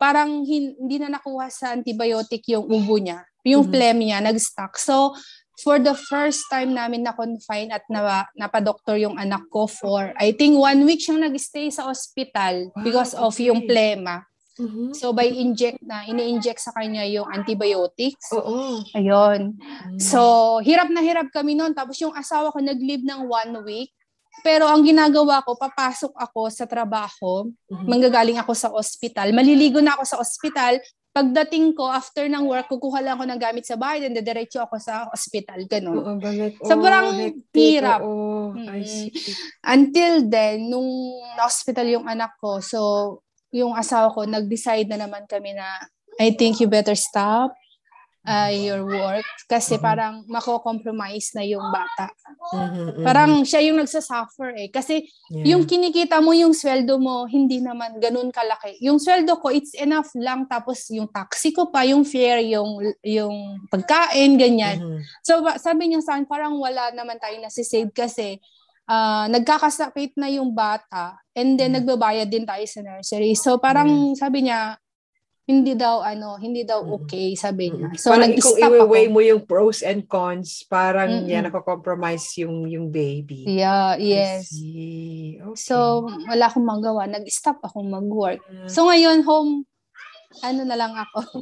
parang hindi na nakuha sa antibiotic yung ubo niya, yung mm-hmm. phlegm niya, nag-stuck. So, for the first time namin na-confine at na- napadoktor yung anak ko for, I think one week siyang nag-stay sa hospital wow, because okay. of yung plema. Mm-hmm. So, by inject na, ini-inject sa kanya yung antibiotics. Oo. Ayun. Mm-hmm. So, hirap na hirap kami noon. Tapos yung asawa ko nag-leave ng one week. Pero ang ginagawa ko, papasok ako sa trabaho. Mm-hmm. Manggagaling ako sa ospital. Maliligo na ako sa ospital. Pagdating ko, after ng work, kukuha lang ako ng gamit sa bahay, then dediretso ako sa hospital. Ganun. Oo, ganit. Oh, sobrang hirap. Oo, I see. Until then, nung na-hospital yung anak ko, so, yung asawa ko, nag-decide na naman kami na, I think you better stop uh, your work. Kasi mm-hmm. parang mako-compromise na yung bata. Mm-hmm. Parang siya yung nagsasuffer eh. Kasi yeah. yung kinikita mo, yung sweldo mo, hindi naman ganun kalaki. Yung sweldo ko, it's enough lang. Tapos yung taxi ko pa, yung fare, yung, yung pagkain, ganyan. Mm-hmm. So sabi niya sa akin, parang wala naman tayo nasisave kasi Uh, nagkakasakit na yung bata and then mm. nagbabayad din tayo sa nursery. So parang mm. sabi niya, hindi daw ano, hindi daw okay, sabi niya. So parang kung i-weigh mo yung pros and cons, parang mm-mm. yan, nako-compromise yung, yung baby. Yeah, yes. Okay. So wala akong magawa. Nag-stop akong mag-work. Mm. So ngayon, home, ano na lang ako,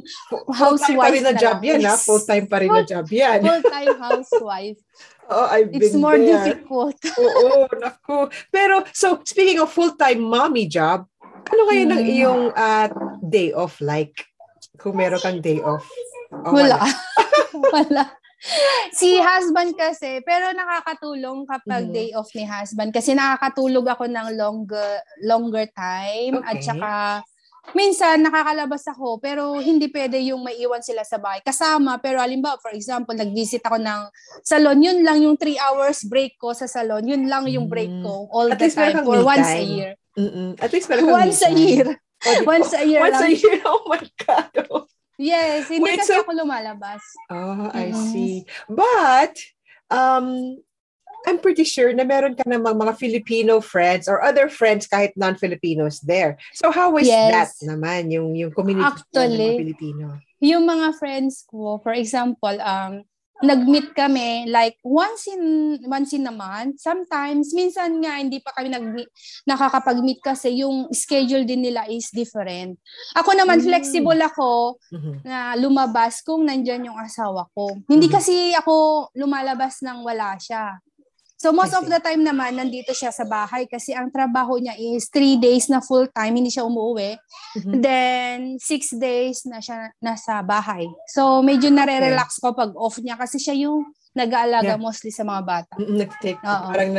housewife na, na job yan, ha? Full-time pa rin full, na job yan. Full-time housewife. Oh, I've been It's more there. difficult. Oo, naku. Pero, so, speaking of full-time mommy job, ano kayo ng mm. iyong uh, day off like? Kung meron kang day off? Oh, wala. Wala. Si husband kasi, pero nakakatulong kapag mm. day off ni husband kasi nakakatulog ako ng longer, longer time okay. at saka minsan nakakalabas ako pero hindi pwede yung maiwan sila sa bahay. Kasama, pero halimbawa, for example, nag-visit ako ng salon, yun lang yung three hours break ko sa salon, yun lang yung break ko all at the time for once time. a year. Mm-mm. At least once a year. Oh, once a year. Once lang. a year, oh my God. Oh. Yes, hindi Wait, kasi so... ako lumalabas. Oh, I mm-hmm. see. But, um... I'm pretty sure na meron ka namang mga Filipino friends or other friends kahit non-Filipinos there. So how is yes. that naman, yung, yung community Actually, ng mga Filipino? Yung mga friends ko, for example, um, nag-meet kami like once in, once in a month. Sometimes, minsan nga hindi pa kami nag-meet, nakakapag-meet kasi yung schedule din nila is different. Ako naman, mm-hmm. flexible ako mm-hmm. na lumabas kung nandyan yung asawa ko. Mm-hmm. Hindi kasi ako lumalabas nang wala siya. So most of the time naman, nandito siya sa bahay kasi ang trabaho niya is three days na full time, hindi siya umuwi. Mm-hmm. Then, six days na siya nasa bahay. So medyo nare-relax ko pag off niya kasi siya yung nag-aalaga yeah. mostly sa mga bata. Nag-take, parang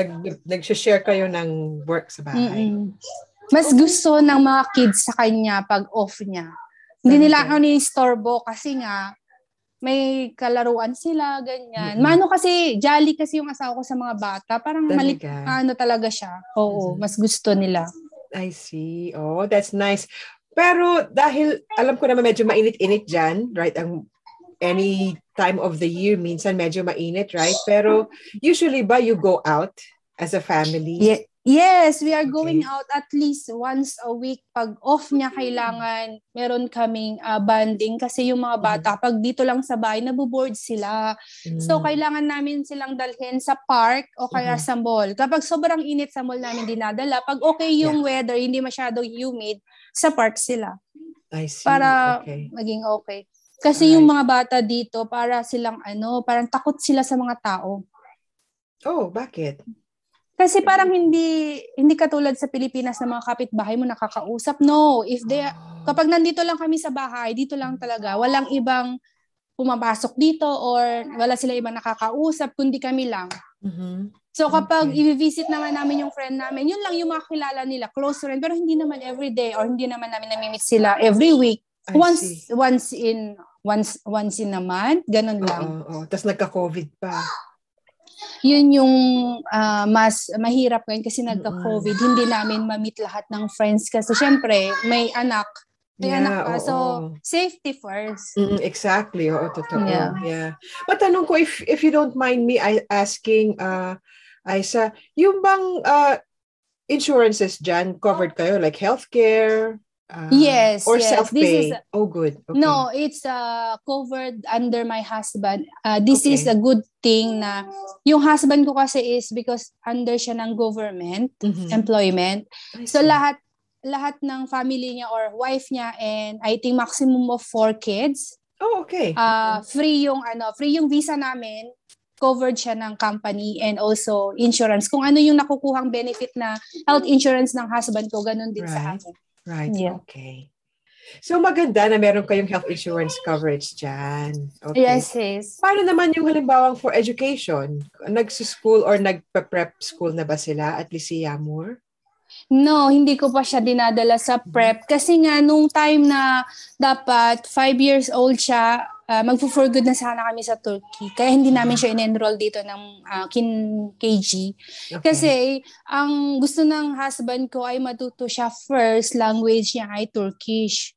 nag-share kayo ng work sa bahay. Mm-mm. Mas gusto ng mga kids sa kanya pag off niya. Hindi nila ako ni-storbo kasi nga, may kalaruan sila, ganyan. Mano kasi, jolly kasi yung asawa ko sa mga bata. Parang malik, ano talaga siya. Oo, mas gusto nila. I see. Oh, that's nice. Pero dahil, alam ko naman medyo mainit-init dyan, right? Ang any time of the year, minsan medyo mainit, right? Pero usually ba you go out as a family? Yeah. Yes, we are going okay. out at least once a week. Pag off niya kailangan, meron kaming uh, bonding kasi yung mga bata, pag dito lang sa bahay, nabuboard sila. Mm. So, kailangan namin silang dalhin sa park o kaya mm. sa mall. Kapag sobrang init sa mall namin dinadala, pag okay yung yeah. weather, hindi masyadong humid, sa park sila. I see. Para okay. maging okay. Kasi Alright. yung mga bata dito, para silang ano, parang takot sila sa mga tao. Oh, bakit? Kasi parang hindi hindi katulad sa Pilipinas na mga kapitbahay mo nakakausap. No, if they kapag nandito lang kami sa bahay, dito lang talaga. Walang ibang pumapasok dito or wala sila ibang nakakausap kundi kami lang. Mm-hmm. So kapag okay. i-visit naman namin yung friend namin, yun lang yung makilala nila, close friend, pero hindi naman every day or hindi naman namin nami-meet sila every week. I once see. once in once once in a month, ganun lang. Oo, tas nagka-COVID pa. Yun yung uh, mas mahirap ngayon kasi nagka-COVID. Mm-hmm. Hindi namin ma-meet lahat ng friends kasi syempre may anak. May yeah, anak pa. Oo. So, safety first. Mm, exactly. Oo, totoo. Yeah. yeah. Matanong ko, if if you don't mind me asking, uh, Aiza, yung bang uh, insurances dyan, covered kayo? Like healthcare? Uh, yes. Or yes. self-pay? This is a, oh, good. Okay. No, it's uh, covered under my husband. Uh, this okay. is a good thing na yung husband ko kasi is because under siya ng government mm-hmm. employment. So lahat lahat ng family niya or wife niya and I think maximum of four kids. Oh, okay. Uh, free yung ano, free yung visa namin. Covered siya ng company and also insurance. Kung ano yung nakukuhang benefit na health insurance ng husband ko, ganun din right. sa akin. Right. Yeah. Okay. So maganda na meron kayong health insurance coverage dyan. Okay. Yes, yes. Paano naman yung halimbawang for education? Nagsuschool or nagpa-prep school na ba sila at least si Yağmur? No, hindi ko pa siya dinadala sa prep kasi nga nung time na dapat five years old siya, uh, magpo-for good na sana kami sa Turkey. Kaya hindi namin siya in-enroll dito ng uh, kin- K G. Okay. Kasi ang gusto ng husband ko ay matuto siya first language niya ay Turkish.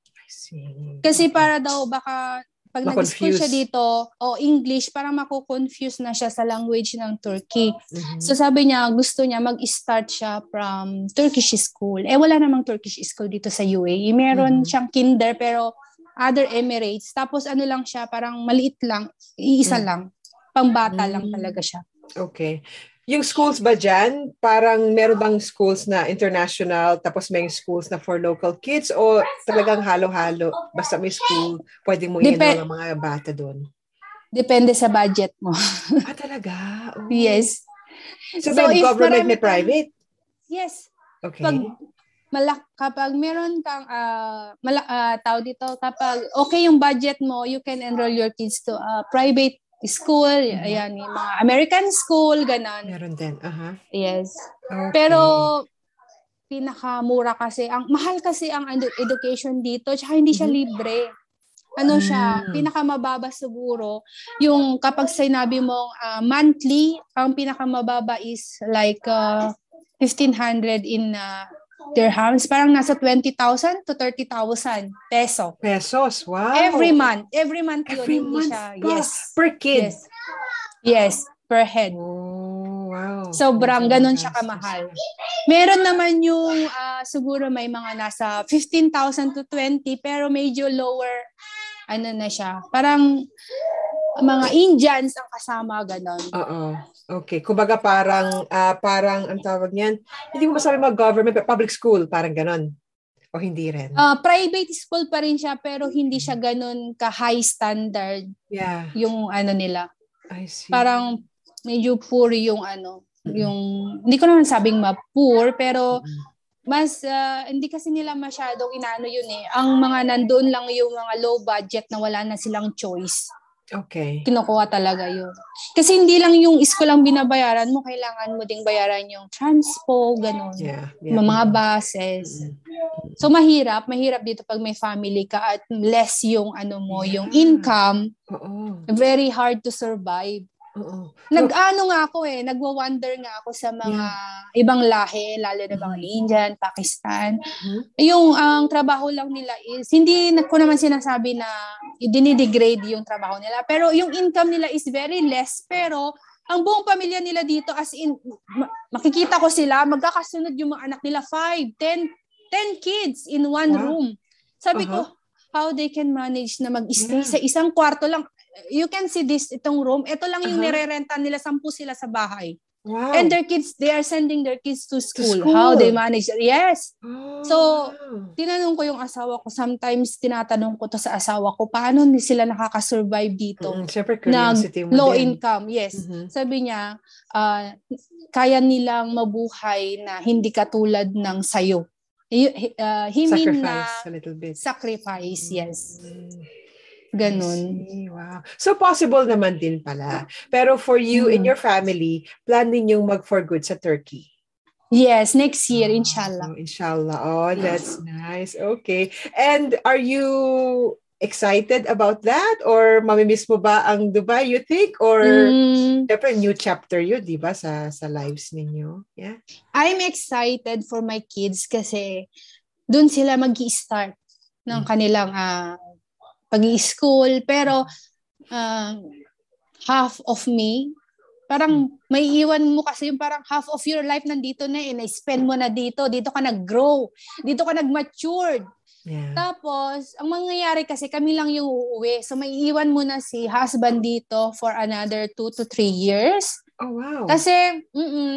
Kasi para daw baka pag nag-school siya dito, o oh, English, parang makukonfuse na siya sa language ng Turkey. Mm-hmm. So sabi niya, gusto niya mag-start siya from Turkish school. Eh, wala namang Turkish school dito sa U A E. Meron mm-hmm. siyang kinder, pero other Emirates. Tapos ano lang siya, parang maliit lang, iisa mm-hmm. lang. Pangbata mm-hmm. lang talaga siya. Okay. Yung schools ba dyan, parang meron bang schools na international, tapos may schools na for local kids, o talagang halo-halo, basta may school, pwede mo i-enroll ang mga bata doon? Depende sa budget mo. Ah, talaga? Oh. Yes. So, so may government, may private? Yes. Okay. Pag, malak, kapag meron kang, uh, malak, uh, tao dito, kapag okay yung budget mo, you can enroll your kids to uh, private school, mm-hmm. ayan, yung mga American school, ganon. Meron din, aha. Uh-huh. Yes. Okay. Pero, pinakamura kasi. Ang mahal kasi ang education dito, tsaka hindi siya libre. Ano siya, pinakamababa siguro, yung kapag sinabi mong uh, monthly, ang pinakamababa is like uh, fifteen hundred in uh, dirhams. Parang nasa twenty thousand to thirty thousand peso. Pesos, wow. Every month. Every month yun. Every month siya. Yes. Per kid. Yes. Yes, per head. Oh, wow. Sobrang ganun siya kamahal. Meron naman yung uh, siguro may mga nasa fifteen thousand to twenty pero medyo lower. Ano na siya? Parang mga Indians ang kasama, gano'n. Oo. Okay. Kumbaga parang, uh, parang, ang tawag niyan, hindi mo masabi mga government, public school, parang gano'n. O hindi rin? Uh, private school pa rin siya, pero hindi siya gano'n ka-high standard. Yeah. Yung ano nila. I see. Parang medyo poor yung ano, yung, hindi ko naman sabing ma-poor, pero, mm-hmm. Mas, uh, hindi kasi nila masyadong inaano yun eh. Ang mga nandun lang yung mga low budget na wala na silang choice. Okay. Kinukuha talaga yun. Kasi hindi lang yung isko lang binabayaran mo, kailangan mo ding bayaran yung transpo, ganun. Yeah, yeah. Mga buses. Mm-hmm. So, mahirap. Mahirap dito pag may family ka at less yung ano mo, yeah. Yung income. Uh-oh. Very hard to survive. Oo. Nag-ano nga ako eh, nagwa-wonder nga ako sa mga yeah. ibang lahi, lalo na mga Indian, Pakistan. Mm-hmm. Yung ang um, trabaho lang nila is, hindi ko naman sinasabi na dinidegrade yung trabaho nila, pero yung income nila is very less, pero ang buong pamilya nila dito, as in, makikita ko sila, magkakasunod yung mga anak nila, five, ten, ten kids in one wow. room. Sabi uh-huh. ko, how they can manage na mag-stay yeah. sa isang kwarto lang. You can see this, itong room. Ito lang yung uh-huh. nire-renta nila, sampu sila sa bahay. Wow. And their kids, they are sending their kids to school. To school. How they manage that? Yes. Oh, so, wow. Tinanong ko yung asawa ko. Sometimes, tinatanong ko to sa asawa ko, paano sila nakakasurvive dito? Mm, siyempre, curiosity mo din. Low income, yes. Mm-hmm. Sabi niya, uh, kaya nilang mabuhay na hindi katulad ng sayo. Uh, he mean na a little bit. Sacrifice, yes. Mm-hmm. Ganun. Wow. So, possible naman din pala. Pero for you mm. and your family, plan ninyong mag-for good sa Turkey? Yes, next year, oh, inshallah. Inshallah. Oh, that's nice. Okay. And are you excited about that? Or mamimiss mo ba ang Dubai, you think? Or, mm. syempre, new chapter yun, di ba, sa, sa lives ninyo? Yeah. I'm excited for my kids kasi dun sila mag-i-start ng kanilang uh, pag-i-school, pero uh, half of me, parang may iwan mo kasi yung parang half of your life nandito na eh, na-spend mo na dito, dito ka nag-grow, dito ka nag-matured. Yeah. Tapos, ang mangyayari kasi kami lang yung uuwi, so may iwan mo na si husband dito for another two to three years. Oh, wow. Kasi,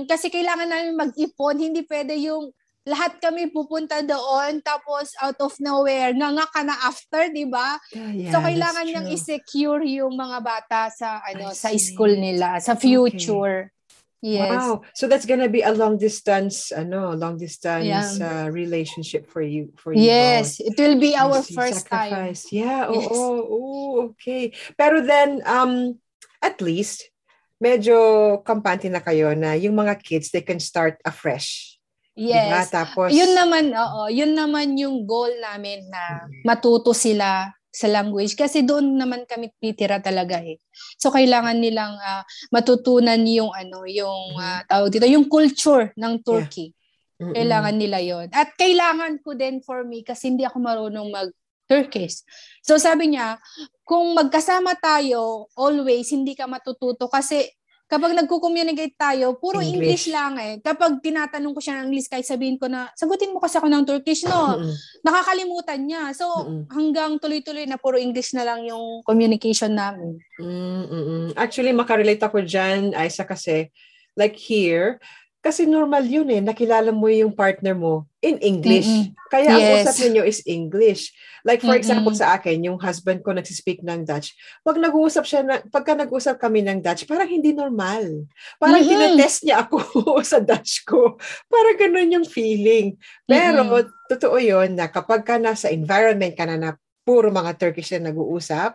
kasi kailangan namin mag-ipon, hindi pwede yung lahat kami pupunta doon, tapos out of nowhere, nga ka na after, di ba? Oh, yeah, so, kailangan niyang i-secure yung mga bata sa ano sa school nila, sa future. Okay. Yes. Wow. So, that's gonna be a long-distance, ano, long-distance yeah. uh, relationship for you. For you yes. Both. It will be our yes, first sacrifice. Time. Yeah. Oo. Yes. Oh, oh, okay. Pero then, um, at least, medyo kampante na kayo na yung mga kids, they can start afresh. Yes. Diba? Tapos, yun naman, oo, yun naman yung goal namin na matuto sila sa language kasi doon naman kami titira talaga eh. So kailangan nilang uh, matutunan yung ano, yung uh, tawag dito, yung culture ng Turkey. Yeah. Kailangan nila yon. At kailangan ko din for me kasi hindi ako marunong mag-Turkish. So sabi niya, kung magkasama tayo always hindi ka matututo kasi kapag nagko-communicate tayo, puro English. English lang eh. Kapag tinatanong ko siya ng English, kahit sabihin ko na, sagutin mo kasi ako ng Turkish, no? Mm-mm. Nakakalimutan niya. So, Mm-mm. hanggang tuloy-tuloy na puro English na lang yung communication namin. Mm-mm. Actually, makarelate ako dyan, Aiza, kasi like here, kasi normal yun eh, nakilala mo yung partner mo in English. Mm-mm. Kaya ang yes. usap ninyo is English. Like for Mm-mm. example sa akin, yung husband ko nagsispeak ng Dutch. Pag nag-uusap siya, na, pagka nag-uusap kami ng Dutch, parang hindi normal. Parang mm-hmm. tinetest niya ako sa Dutch ko. Parang ganun yung feeling. Pero mm-hmm. totoo yun na kapag ka nasa environment ka na na puro mga Turkish na nag-uusap,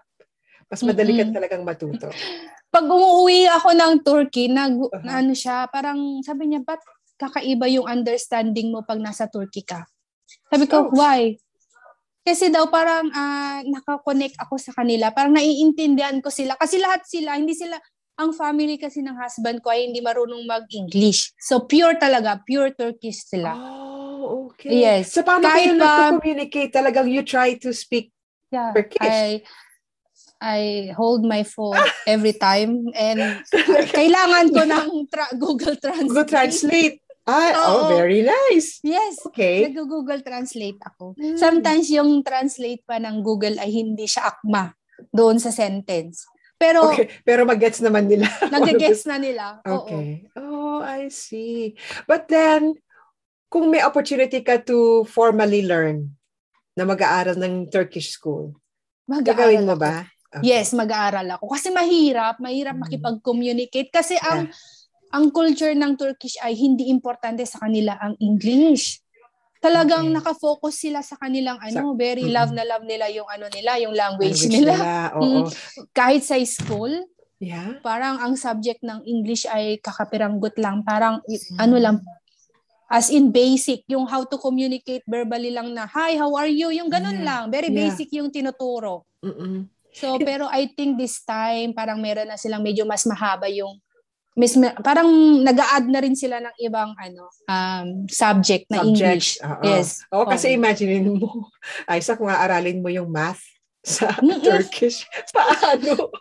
mas madali ka mm-hmm. talagang matuto. Pag umuwi ako ng Turkey, nag, uh-huh. na ano siya, parang sabi niya, ba't kakaiba yung understanding mo pag nasa Turkey ka. Sabi ko, oh. Why? Kasi daw parang uh, nakakonect ako sa kanila. Parang naiintindihan ko sila. Kasi lahat sila, hindi sila, ang family kasi ng husband ko ay hindi marunong mag-English. So pure talaga, pure Turkish sila. Oh, okay. Yes. So paano kayo nag-communicate? Talagang you try to speak yeah, Turkish? I, I hold my phone every time and kailangan ko ng tra- Google Translate. Google Translate. Ah, so, oh, very nice. Yes. Okay. Nag-Google Translate ako. Hmm. Sometimes yung translate pa ng Google ay hindi siya akma doon sa sentence. Pero okay. Pero mag-gets naman nila. Nag-gets na nila. Okay. Oo. Oh, I see. But then, kung may opportunity ka to formally learn na mag-aaral ng Turkish school, mag-aaral mo ba? Okay. Yes, mag-aaral ako. Kasi mahirap, mahirap mm. makipag-communicate. Kasi ang yeah. ang culture ng Turkish ay hindi importante sa kanila ang English. Talagang okay. Nakafocus sila sa kanilang ano, sa, very mm-hmm. love na love nila yung ano nila, yung language, language nila. nila mm. Kahit sa school, yeah. parang ang subject ng English ay kakapiranggot lang. Parang mm. ano lang, as in basic, yung how to communicate verbally lang na, hi, how are you? Yung ganun yeah. lang. Very yeah. basic yung tinuturo. Mm-mm. So, pero I think this time, parang meron na silang medyo mas mahaba yung, mis, parang nag-a-add na rin sila ng ibang ano um, subject na subject. English. Uh-oh. Yes. Oo, oh, kasi imagine mo, Aysa, kung aaralin mo yung math sa mm-hmm. Turkish, paano?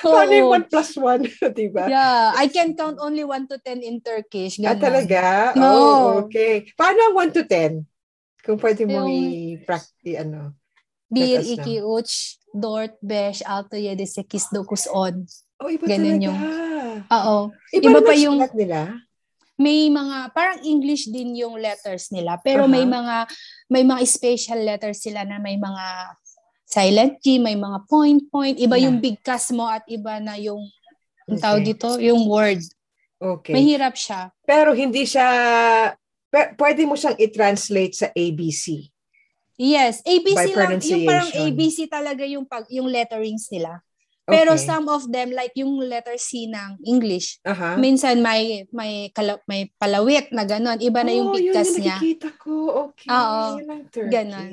Paano yung one plus one, diba? Yeah, I can count only one to ten in Turkish. Ganun. Ah, talaga? No. Oh, okay. Paano one to ten? Kung pwede mong i-practice, ano? Bir, iki, uch. Dort, besh, alto, yedese, kis, dokus, on. Oh, iba ganun talaga. Yung, oo. Iba, iba pa yung nila? May mga, parang English din yung letters nila. Pero uh-huh. may mga, may mga special letters sila na may mga silent G, may mga point, point. Iba yeah. yung bigkas mo at iba na yung, yung okay. tao dito, yung word. Okay. Mahirap siya. Pero hindi siya, p- pwede mo siyang i-translate sa A B C. Yes, A B C lang, yung parang A B C talaga yung pag yung letterings nila. Pero okay. some of them like yung letter C ng English. Uh-huh. Minsan may may kal- may palawit na gano'n, iba na oh, yung bigkas niya. Oh, yun yung nakikita ko. Okay. Oo. Gano'n.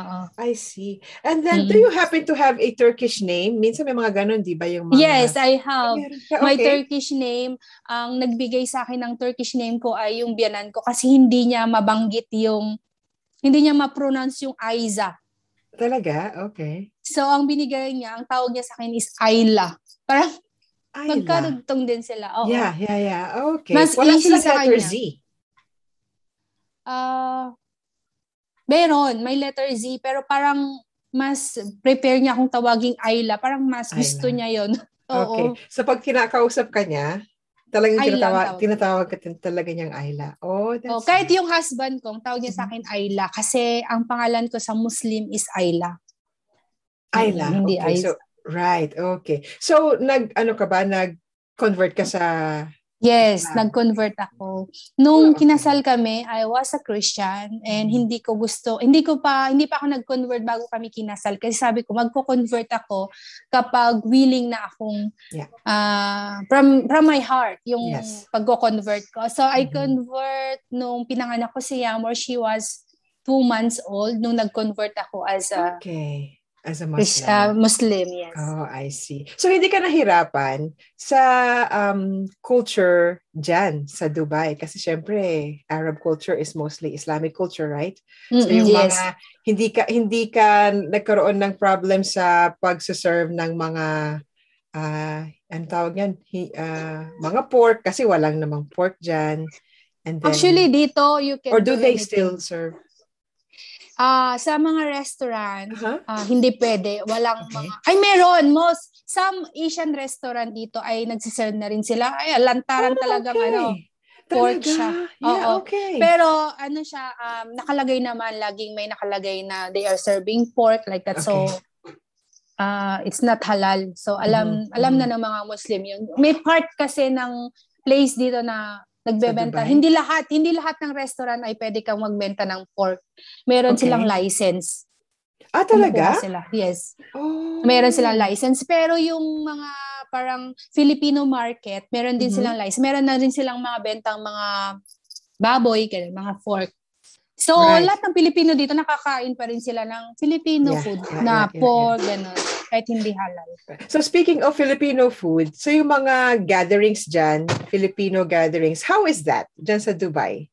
Oo. I see. And then mm-hmm. do you happen to have a Turkish name? Minsan may mga gano'n, 'di ba, yung mga yes, I have. Okay. My Turkish name, ang nagbigay sa akin ng Turkish name ko ay yung biyanan ko kasi hindi niya mabanggit yung hindi niya ma-pronounce yung Aiza. Talaga? Okay. So, ang binigay niya, ang tawag niya sa akin is Ayla. Parang magkarugtong din sila. Oo. Yeah, yeah, yeah. Okay. Mas wala sila sa letter Z. Uh, meron, may letter Z. Pero parang mas prepare niya kung tawaging Ayla. Parang mas Ayla. Gusto niya yon. Okay. So, pag kinakausap ka niya, talagang tinatawa, tinatawag ka talaga niyang Ayla. Oh, that's oh, kahit nice. Yung husband ko, ang tawag niya sa akin Ayla. Kasi ang pangalan ko sa Muslim is Ayla. Ayla. Ayla. Hindi okay. Ayla. So, right. Okay. So, nag, ano ka ba? Nag-convert ka sa... Yes, uh, nag-convert ako. Nung kinasal kami, I was a Christian and hindi ko gusto, hindi ko pa, hindi pa ako nag-convert bago kami kinasal. Kasi sabi ko, magko-convert ako kapag willing na akong, yeah. uh, from from my heart, yung yes. pagko-convert ko. So, mm-hmm. I convert nung pinanganak ko si Yağmur, she was two months old nung nag-convert ako as a... Okay. As a Muslim. Uh, Muslim, yes. Oh, I see. So, hindi ka nahirapan sa um, culture dyan, sa Dubai. Kasi, syempre, Arab culture is mostly Islamic culture, right? Mm-hmm. So, yung yes. mga, hindi ka, hindi ka nagkaroon ng problem sa pagsaserve ng mga, uh, ano tawag yan? He, uh, mga pork, kasi walang namang pork dyan. And then, actually, dito, you can... Or do, do they anything. Still serve? Ah, uh, sa mga restaurant, uh-huh. uh, hindi pwede, walang okay. mga ay meron most some Asian restaurant dito ay nagsiserve na rin sila. Ay, lantaran oh, talagang okay. ano, pork siya. Yeah, oo. Okay. Pero ano siya, um, nakalagay naman laging may nakalagay na they are serving pork like that. Okay. So uh, it's not halal. So alam mm-hmm. alam na ng mga Muslim 'yun. May part kasi ng place dito na nagbebenta. Hindi lahat, hindi lahat ng restaurant ay pwede kang magbenta ng pork. Meron okay. silang license. Ah, talaga? Sila. Yes. Oh. Meron silang license. Pero yung mga parang Filipino market, meron din mm-hmm. silang license. Meron na rin silang mga bentang mga baboy, kaya mga fork. So, right. Lahat ng Pilipino dito, nakakain pa rin sila ng Filipino yeah, food yeah, na yeah, pork, yeah. Gano'n, kahit hindi halal. So, speaking of Filipino food, so yung mga gatherings dyan, Filipino gatherings, how is that dyan sa Dubai?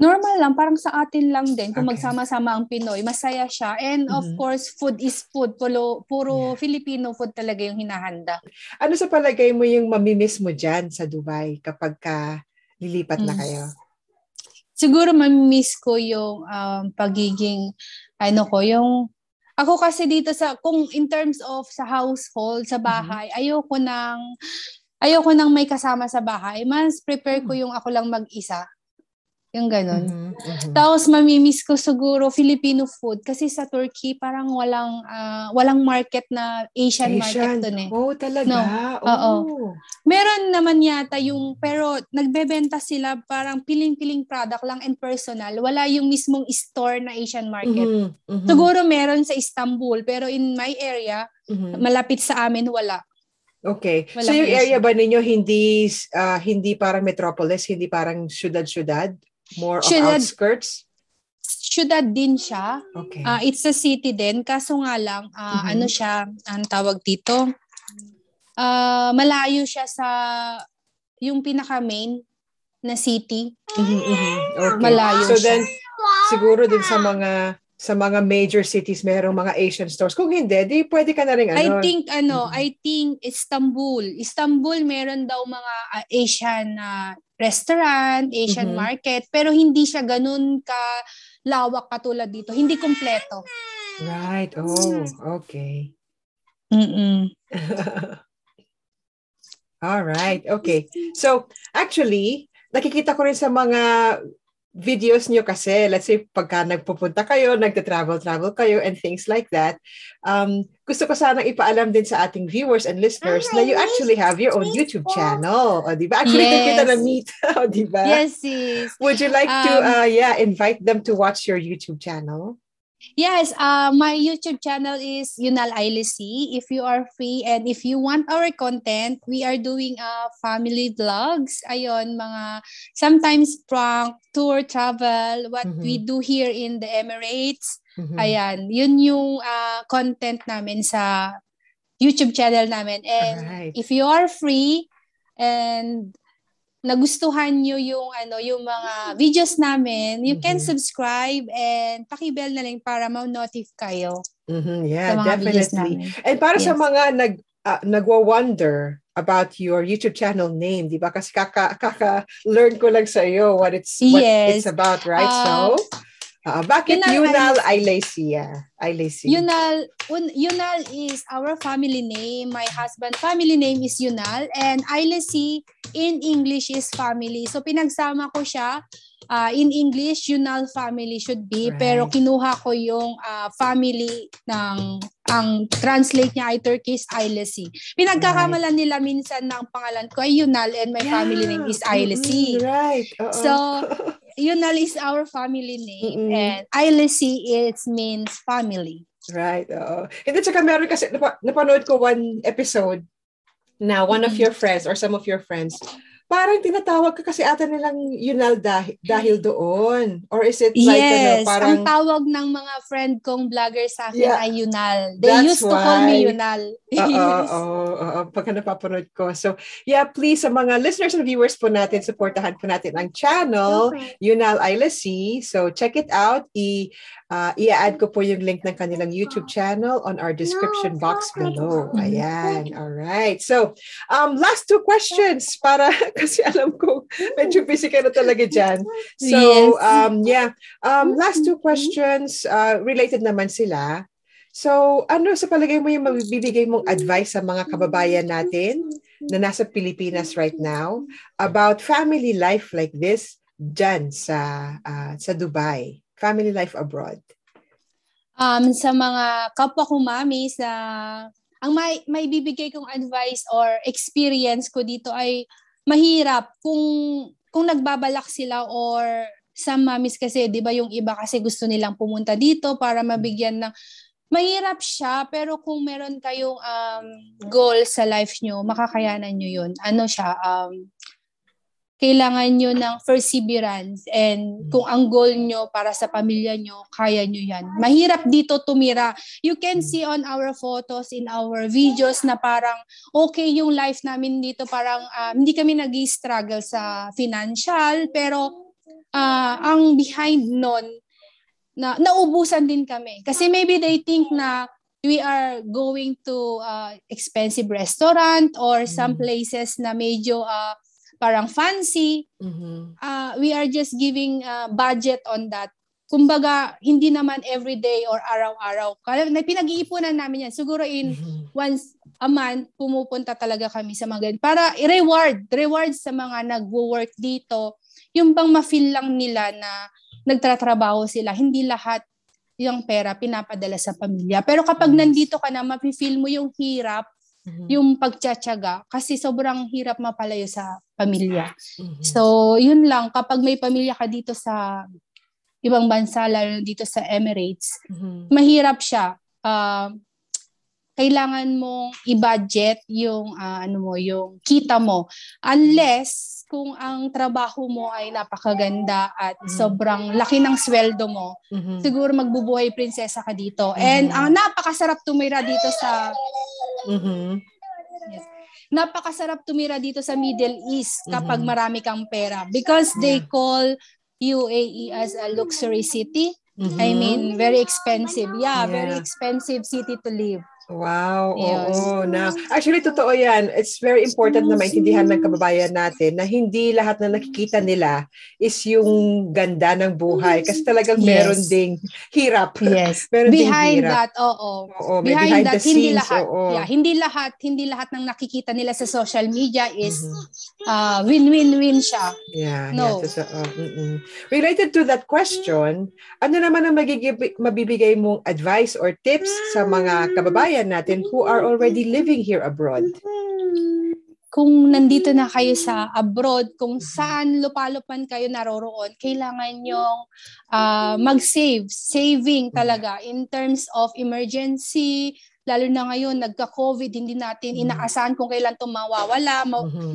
Normal lang, parang sa atin lang din. Kung okay. magsama-sama ang Pinoy, masaya siya. And mm-hmm. of course, food is food. Puro, puro yeah. Filipino food talaga yung hinahanda. Ano sa palagay mo yung mamimiss mo dyan sa Dubai kapag ka lilipat na kayo? Mm. Siguro mamimiss ko yung um, pagiging, ano ko, yung... Ako kasi dito sa, kung in terms of sa household, sa bahay, mm-hmm. ayoko nang, ayoko nang may kasama sa bahay. Mas prepare ko yung ako lang mag-isa. Yung ganun. Mm-hmm, mm-hmm. Tapos mamimiss ko siguro Filipino food kasi sa Turkey parang walang uh, walang market na Asian, Asian. market doon eh. Oh, talaga. No? Oo. Oh. Meron naman yata yung pero nagbebenta sila parang piling-piling product lang and personal. Wala yung mismong store na Asian market. Mm-hmm, mm-hmm. Siguro meron sa Istanbul pero in my area mm-hmm. malapit sa amin wala. Okay. Walang so yung Asian. Area ba ninyo hindi uh, hindi parang metropolis, hindi parang syudad-syudad? More of syudad, outskirts? Syudad din siya. Okay. Uh, it's a city din. Kaso nga lang, uh, mm-hmm. ano siya, ang tawag dito, uh, malayo siya sa yung pinaka-main na city. Mm-hmm, mm-hmm. Okay. Malayo so siya. So then, siguro din sa mga sa mga major cities, merong mga Asian stores. Kung hindi, di pwede ka na rin ano. I think, ano, mm-hmm. I think Istanbul. Istanbul, meron daw mga uh, Asian na uh, restaurant, Asian mm-hmm. market, pero hindi siya ganun ka lawak katulad dito. Hindi kompleto. Right. Oh, okay. Mm-mm. All right. Okay. So, actually, nakikita ko rin sa mga videos niyo kasi, let's say, pagka nagpupunta kayo, nagta-travel-travel kayo, and things like that, um, gusto ko sanang ipaalam din sa ating viewers and listeners oh, na you actually have your own YouTube channel. O, diba? Actually, yes. Kita na meet. O, diba? Yes, sis. Would you like um, to, uh, yeah, invite them to watch your YouTube channel? Yes, uh, my YouTube channel is Yunal Ailesi. If you are free and if you want our content, we are doing uh, family vlogs. Ayon, mga sometimes prank, tour, travel, what mm-hmm. we do here in the Emirates. Mm-hmm. Ayan, yun yung uh, content namin sa YouTube channel namin. And right. if you are free and nagustuhan nyo yung ano yung mga videos namin, you mm-hmm. can subscribe and paki-bell na rin para ma-notify kayo. Mm-hmm. Yeah, definitely. And para yes. sa mga nag uh, nagwa-wonder about your YouTube channel name, di ba? Kasi kaka, kaka-learn ko lang sa iyo what it's what yes. it's about, right? Uh, so, uh, bakit Yunal Ailesi? Ailesi. Yunal un, Yunal is our family name. My husband family name is Yunal and Ailesi in English is family. So, pinagsama ko siya. Uh, in English, Yunal family should be. Right. Pero kinuha ko yung uh, family ng, ang translate niya ay Turkish Ailesi. Pinagkakamalan right. nila minsan ng pangalan ko ay Yunal and my yeah. family name is Ailesi. Mm-hmm. Right. Uh-oh. So, Yunal is our family name mm-hmm. and Ailesi it means family. Right. Uh-oh. And then, saka meron kasi, nap- napanood ko one episode na one of your friends or some of your friends, parang tinatawag ka kasi ata nilang Yunal dahil, dahil doon. Or is it like, yes, ano, parang... Yes, ang tawag ng mga friend kong vlogger sa akin yeah, ay Yunal. They used why. to call me Yunal. Oo, oo, pagka napapanood ko. So, yeah, please, sa mga listeners and viewers po natin, supportahan po natin ang channel, okay. Yunal Ailesi. So, check it out. I- Uh, i-add ko po yung link ng kanilang YouTube channel on our description no, box below. Ayan. All right. So, um, last two questions para kasi alam ko medyo busy ka na talaga dyan. So, um, yeah. Um, last two questions uh, related naman sila. So, ano sa palagay mo yung mabibigay mong advice sa mga kababayan natin na nasa Pilipinas right now about family life like this dyan sa, uh, sa Dubai? Family life abroad? Um, sa mga kapwa ko mami, sa, ang may, may bibigay kong advice or experience ko dito ay mahirap kung, kung nagbabalak sila or sa mamis kasi, di ba yung iba kasi gusto nilang pumunta dito para mabigyan ng, mahirap siya pero kung meron kayong um, goal sa life nyo, makakayanan nyo yun. Ano siya, um, kailangan nyo ng perseverance and kung ang goal nyo para sa pamilya nyo, kaya nyo yan. Mahirap dito tumira. You can see on our photos, in our videos na parang okay yung life namin dito. Parang uh, hindi kami nag-struggle sa financial pero uh, ang behind nun, na, naubusan din kami. Kasi maybe they think na we are going to uh, expensive restaurant or some places na medyo... Uh, parang fancy, mm-hmm. uh, we are just giving uh, budget on that. Kumbaga, hindi naman everyday or araw-araw. Pinag-iipunan namin yan. Siguro in mm-hmm. once a month, pumupunta talaga kami sa mga ganyan. Para i-reward, reward sa mga nag-work dito. Yung bang ma-feel lang nila na nagtratrabaho sila. Hindi lahat yung pera pinapadala sa pamilya. Pero kapag nandito ka na, ma-feel mo yung hirap, mm-hmm. yung pagtsatsaga kasi sobrang hirap mapalayo sa pamilya. Mm-hmm. So, yun lang. Kapag may pamilya ka dito sa ibang bansa, lalo dito sa Emirates, mm-hmm. mahirap siya. Uh, kailangan mong i-budget yung, uh, ano mo, yung kita mo. Unless kung ang trabaho mo ay napakaganda at mm-hmm. sobrang laki ng sweldo mo, mm-hmm. siguro magbubuhay prinsesa ka dito. Mm-hmm. And uh, napakasarap tumira dito sa... Mm-hmm. Yes. Napakasarap tumira dito sa Middle East kapag mm-hmm. marami kang pera because they call U A E as a luxury city. Mm-hmm. I mean, very expensive. Yeah, yeah, very expensive city to live. Wow, yes. Oo na. Actually, totoo yan. It's very important na maintindihan ng kababayan natin na hindi lahat na nakikita nila is yung ganda ng buhay. Kasi talagang yes. meron ding hirap. Yes. Meron behind ding hirap. That, oo. Oo, behind, behind that, the scenes, hindi lahat. Oo. Yeah, hindi lahat, hindi lahat ng nakikita nila sa social media is mm-hmm. uh, win-win-win siya. Yeah, no. Yeah, totoo. Mm-mm. Related to that question, ano naman ang magigib- mabibigay mong advice or tips sa mga kababayan natin who are already living here abroad? Kung nandito na kayo sa abroad, kung saan lupalupan kayo naroroon, kailangan nyong uh, mag-save, saving talaga in terms of emergency, lalo na ngayon, nagka-COVID, hindi natin inaasahan kung kailan ito mawawala.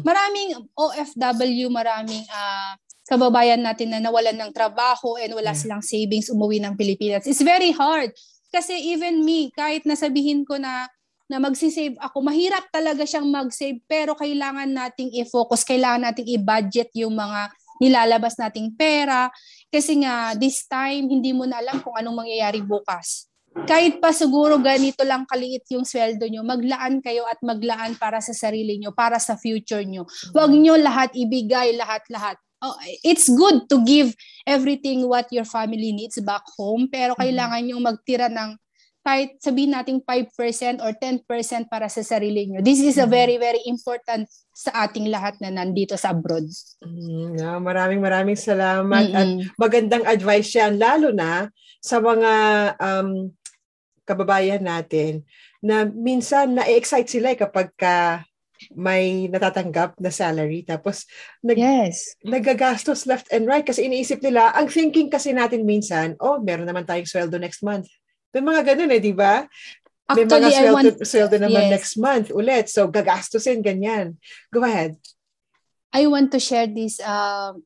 Maraming O F W, maraming uh, kababayan natin na nawalan ng trabaho and wala silang savings, umuwi ng Pilipinas. It's very hard. Kasi even me, kahit nasabihin ko na, na magsisave ako, mahirap talaga siyang magsave pero kailangan nating i-focus, kailangan nating i-budget yung mga nilalabas nating pera. Kasi nga, this time, hindi mo na alam kung anong mangyayari bukas. Kahit pa siguro ganito lang kaliit yung sweldo nyo, maglaan kayo at maglaan para sa sarili nyo, para sa future nyo. Huwag nyo lahat ibigay, lahat-lahat. Oh, it's good to give everything what your family needs back home pero kailangan nyo magtira ng kahit sabihin nating five percent or ten percent para sa sarili nyo. This is a very, very important sa ating lahat na nandito sa abroad. Mm, yeah, maraming maraming salamat mm-hmm. at magandang advice yan lalo na sa mga um, kababayan natin na minsan na-excite sila kapag ka may natatanggap na salary tapos nag, yes. nagagastos left and right kasi iniisip nila ang thinking kasi natin minsan oh meron naman tayong sweldo next month may mga ganun eh di ba may Actually, mga sweldo, want... sweldo naman yes. next month ulit so gagastusin ganyan go ahead. I want to share this uh,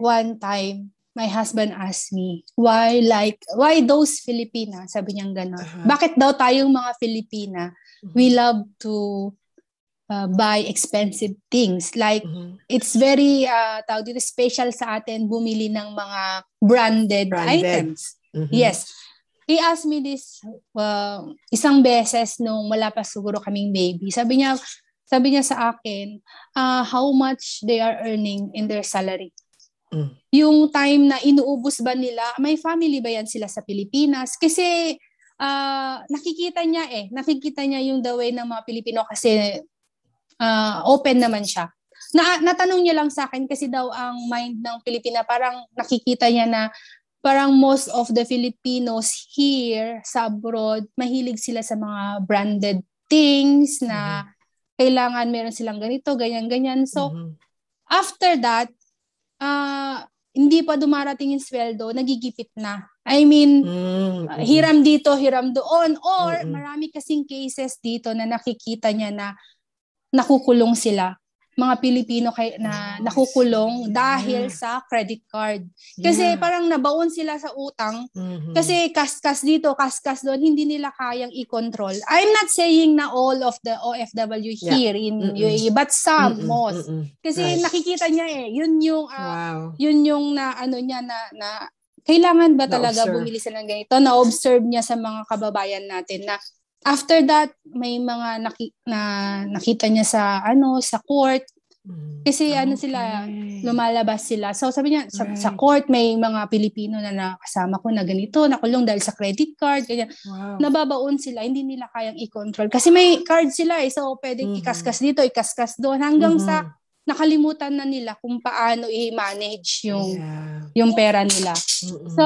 one time my husband asked me why like why those Filipina sabi niya ganun uh-huh. bakit daw tayong mga Filipina uh-huh. we love to Uh, buy expensive things. Like, mm-hmm. it's very, uh, tawag dito, special sa atin bumili ng mga branded, branded. items. Mm-hmm. Yes. He asked me this uh, isang beses nung wala pa siguro kaming baby. Sabi niya, sabi niya sa akin, uh, how much they are earning in their salary. Mm. Yung time na inuubos ba nila, may family ba yan sila sa Pilipinas? Kasi, uh, nakikita niya eh. Nakikita niya yung the way ng mga Pilipino kasi Uh, open naman siya. Na, natanong niya lang sa akin kasi daw ang mind ng Pilipina parang nakikita niya na parang most of the Filipinos here sa abroad, mahilig sila sa mga branded things na mm-hmm. kailangan meron silang ganito, ganyan-ganyan. So, mm-hmm. after that, uh, hindi pa dumarating yung sweldo, nagigipit na. I mean, mm-hmm. uh, hiram dito, hiram doon. Or mm-hmm. marami kasing cases dito na nakikita niya na nakukulong sila. mga Pilipino kay, na nakukulong dahil mm. sa credit card. Kasi yeah. parang nabaon sila sa utang. Mm-hmm. Kasi kaskas dito, kaskas doon, hindi nila kayang i-control. I'm not saying na all of the O F W yeah. here in mm-mm. U A E, but some, mm-mm. most. Mm-mm. Kasi right. nakikita niya eh, yun yung, uh, wow. yun yung na, ano niya na, na kailangan ba talaga na-observe. Bumili sila ng ganito? Na-observe niya sa mga kababayan natin na after that, may mga naki, na nakita niya sa ano sa court. Kasi okay. ano sila, lumalabas sila. So sabi niya, sa, right. sa court may mga Pilipino na nakasama ko na ganito, nakulong dahil sa credit card. Ganyan. Wow. Nababaon sila, hindi nila kayang i-control. Kasi may card sila eh, so pwedeng mm-hmm. ikaskas dito, ikaskas doon. Hanggang mm-hmm. sa nakalimutan na nila kung paano i-manage yung, yeah. yung pera nila. Mm-hmm. So,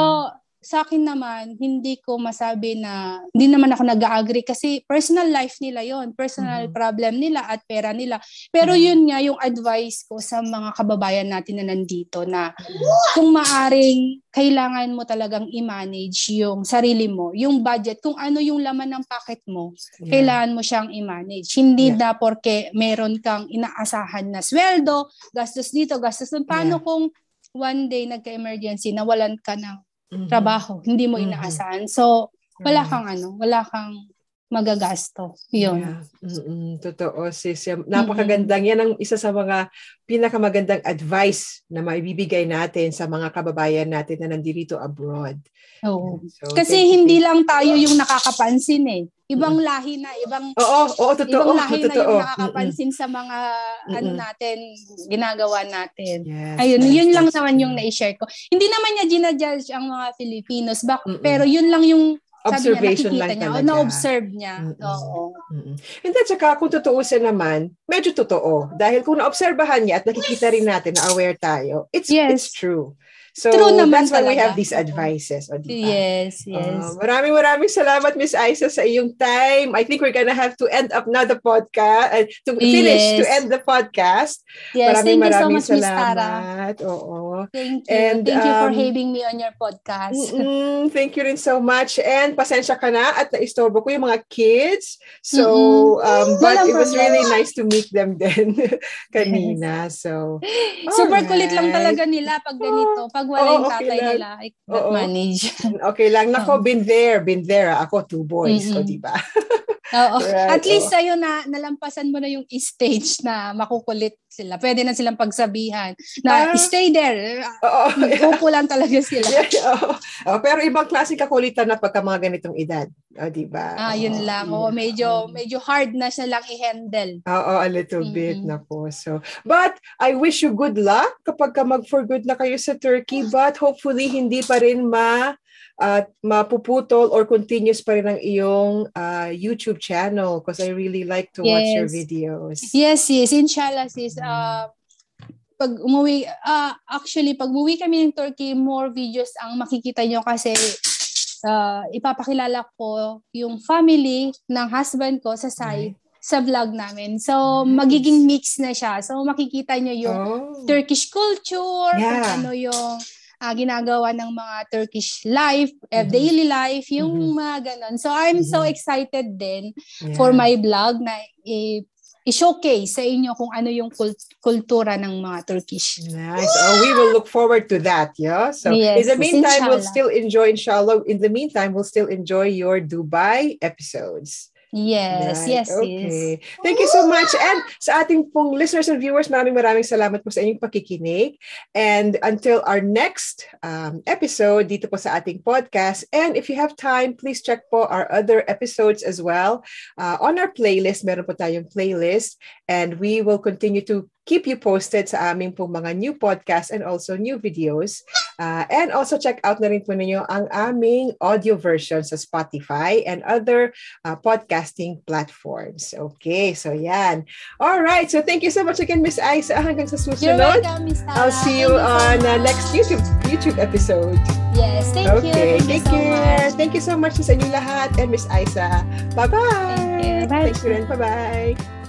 sa akin naman, hindi ko masabi na, hindi naman ako nag-agree kasi personal life nila yon, personal mm-hmm. problem nila at pera nila. Pero mm-hmm. yun nga yung advice ko sa mga kababayan natin na nandito na kung maaring kailangan mo talagang i-manage yung sarili mo, yung budget, kung ano yung laman ng pocket mo, yeah. kailangan mo siyang i-manage. Hindi yeah. na porke meron kang inaasahan na sweldo, gastos dito, gastos doon. Paano yeah. kung one day nagka-emergency, nawalan ka ng Mm-hmm. trabaho, hindi mo inaasahan. Mm-hmm. So, wala kang ano, wala kang magagasto. Yun. Yeah. Mm-hmm. Totoo, sis. Napakagandang. Mm-hmm. Yan ang isa sa mga pinakamagandang advice na maibibigay natin sa mga kababayan natin na nandito abroad. Oh. So, kasi hindi you. lang tayo yung nakakapansin eh. Ibang mm-hmm. lahi na, ibang oo, oo, totoo, ibang lahi totoo. na yung nakakapansin mm-hmm. sa mga mm-hmm. ano natin, ginagawa natin. Yes, ayun, yes, yun yes, lang yes. naman yung na-share ko. Hindi naman niya ginajudge ang mga Filipinos, bak- mm-hmm. pero yun lang yung observation niya, lang niya, talaga. Na-observe niya. Mm-hmm. Oo. Mm-hmm. And then, saka kung tutuusin naman, medyo totoo. Dahil kung na-obserbahan niya at nakikita rin natin, na-aware tayo, it's, yes. it's true. So, that's why we have these advices. O, diba? Yes, yes. Uh, maraming maraming salamat, Miss Aiza, sa iyong time. I think we're gonna have to end up now the podcast, uh, to finish, yes. to end the podcast. Yes, maraming, thank maraming you so much, Miss Tara. Oo. Thank you. And, thank um, you for having me on your podcast. Mm-mm, thank you rin so much. And pasensya ka na at naistorbo ko yung mga kids. So, um, but Walang it was problem. really nice to meet them then kanina. So, super right. kulit lang talaga nila pag ganito. Pag Pag wala oh, yung okay tatay lang. nila, I can't oh, manage. Okay lang. Nako, oh. been there, been there. Ako, two boys. Mm-hmm. O, diba? Oo. Right. At least oh. sa'yo na nalampasan mo na yung stage na makukulit sila. Pwede na silang pagsabihan na uh, stay there. Oh, yeah. Upo lang talaga sila. Yeah, oh. Oh, pero ibang klase kakulitan na pagka mga ganitong edad. O, diba? Ah, yun oh, lang. Oh, yeah. medyo, medyo hard na siya lang i-handle. Oo, oh, a little mm-hmm. bit. Nako. So, but I wish you good luck kapag ka mag-for good na kayo sa Turkey. But hopefully hindi pa rin ma at uh, mapuputol or continuous pa rin ang iyong uh, YouTube channel because I really like to yes. watch your videos. Yes, yes, inshallah sis. Uh, pag umuwi uh, actually pag umuwi kami ng Turkey, more videos ang makikita nyo kasi uh, ipapakilala ko yung family ng husband ko sa side. Okay. sa vlog namin. So, nice. magiging mix na siya. So, makikita nyo yung oh. Turkish culture, yeah. ano yung uh, ginagawa ng mga Turkish life, mm-hmm. daily life, yung mm-hmm. mga ganon. So, I'm mm-hmm. so excited din yeah. for my vlog na i- i-showcase sa inyo kung ano yung kult- kultura ng mga Turkish. Nice. Oh, we will look forward to that. Yeah? So, yes. In the meantime, inshallah. we'll still enjoy, inshallah, in the meantime, we'll still enjoy your Dubai episodes. Yes, right. yes, okay. yes. Thank you so much. And sa ating pong listeners and viewers, maraming maraming salamat po sa inyong pakikinig. And until our next um, episode dito po sa ating podcast. And if you have time, please check po our other episodes as well. Uh, on our playlist, meron po tayong playlist. And we will continue to keep you posted sa aming pong mga new podcasts and also new videos. Uh, and also check out na rin po ninyo ang aming audio version sa Spotify and other uh, podcasting platforms. Okay, so yan. All right, so thank you so much again, Miss Aiza. Hanggang sa susunod. You're welcome, Miss Tara. I'll see you thank on uh, next YouTube YouTube episode. Yes, thank okay, you. Okay, take care. So thank you so much sa inyo lahat and Miss Aiza. Bye-bye. Thank you. Bye. Thank you and bye-bye.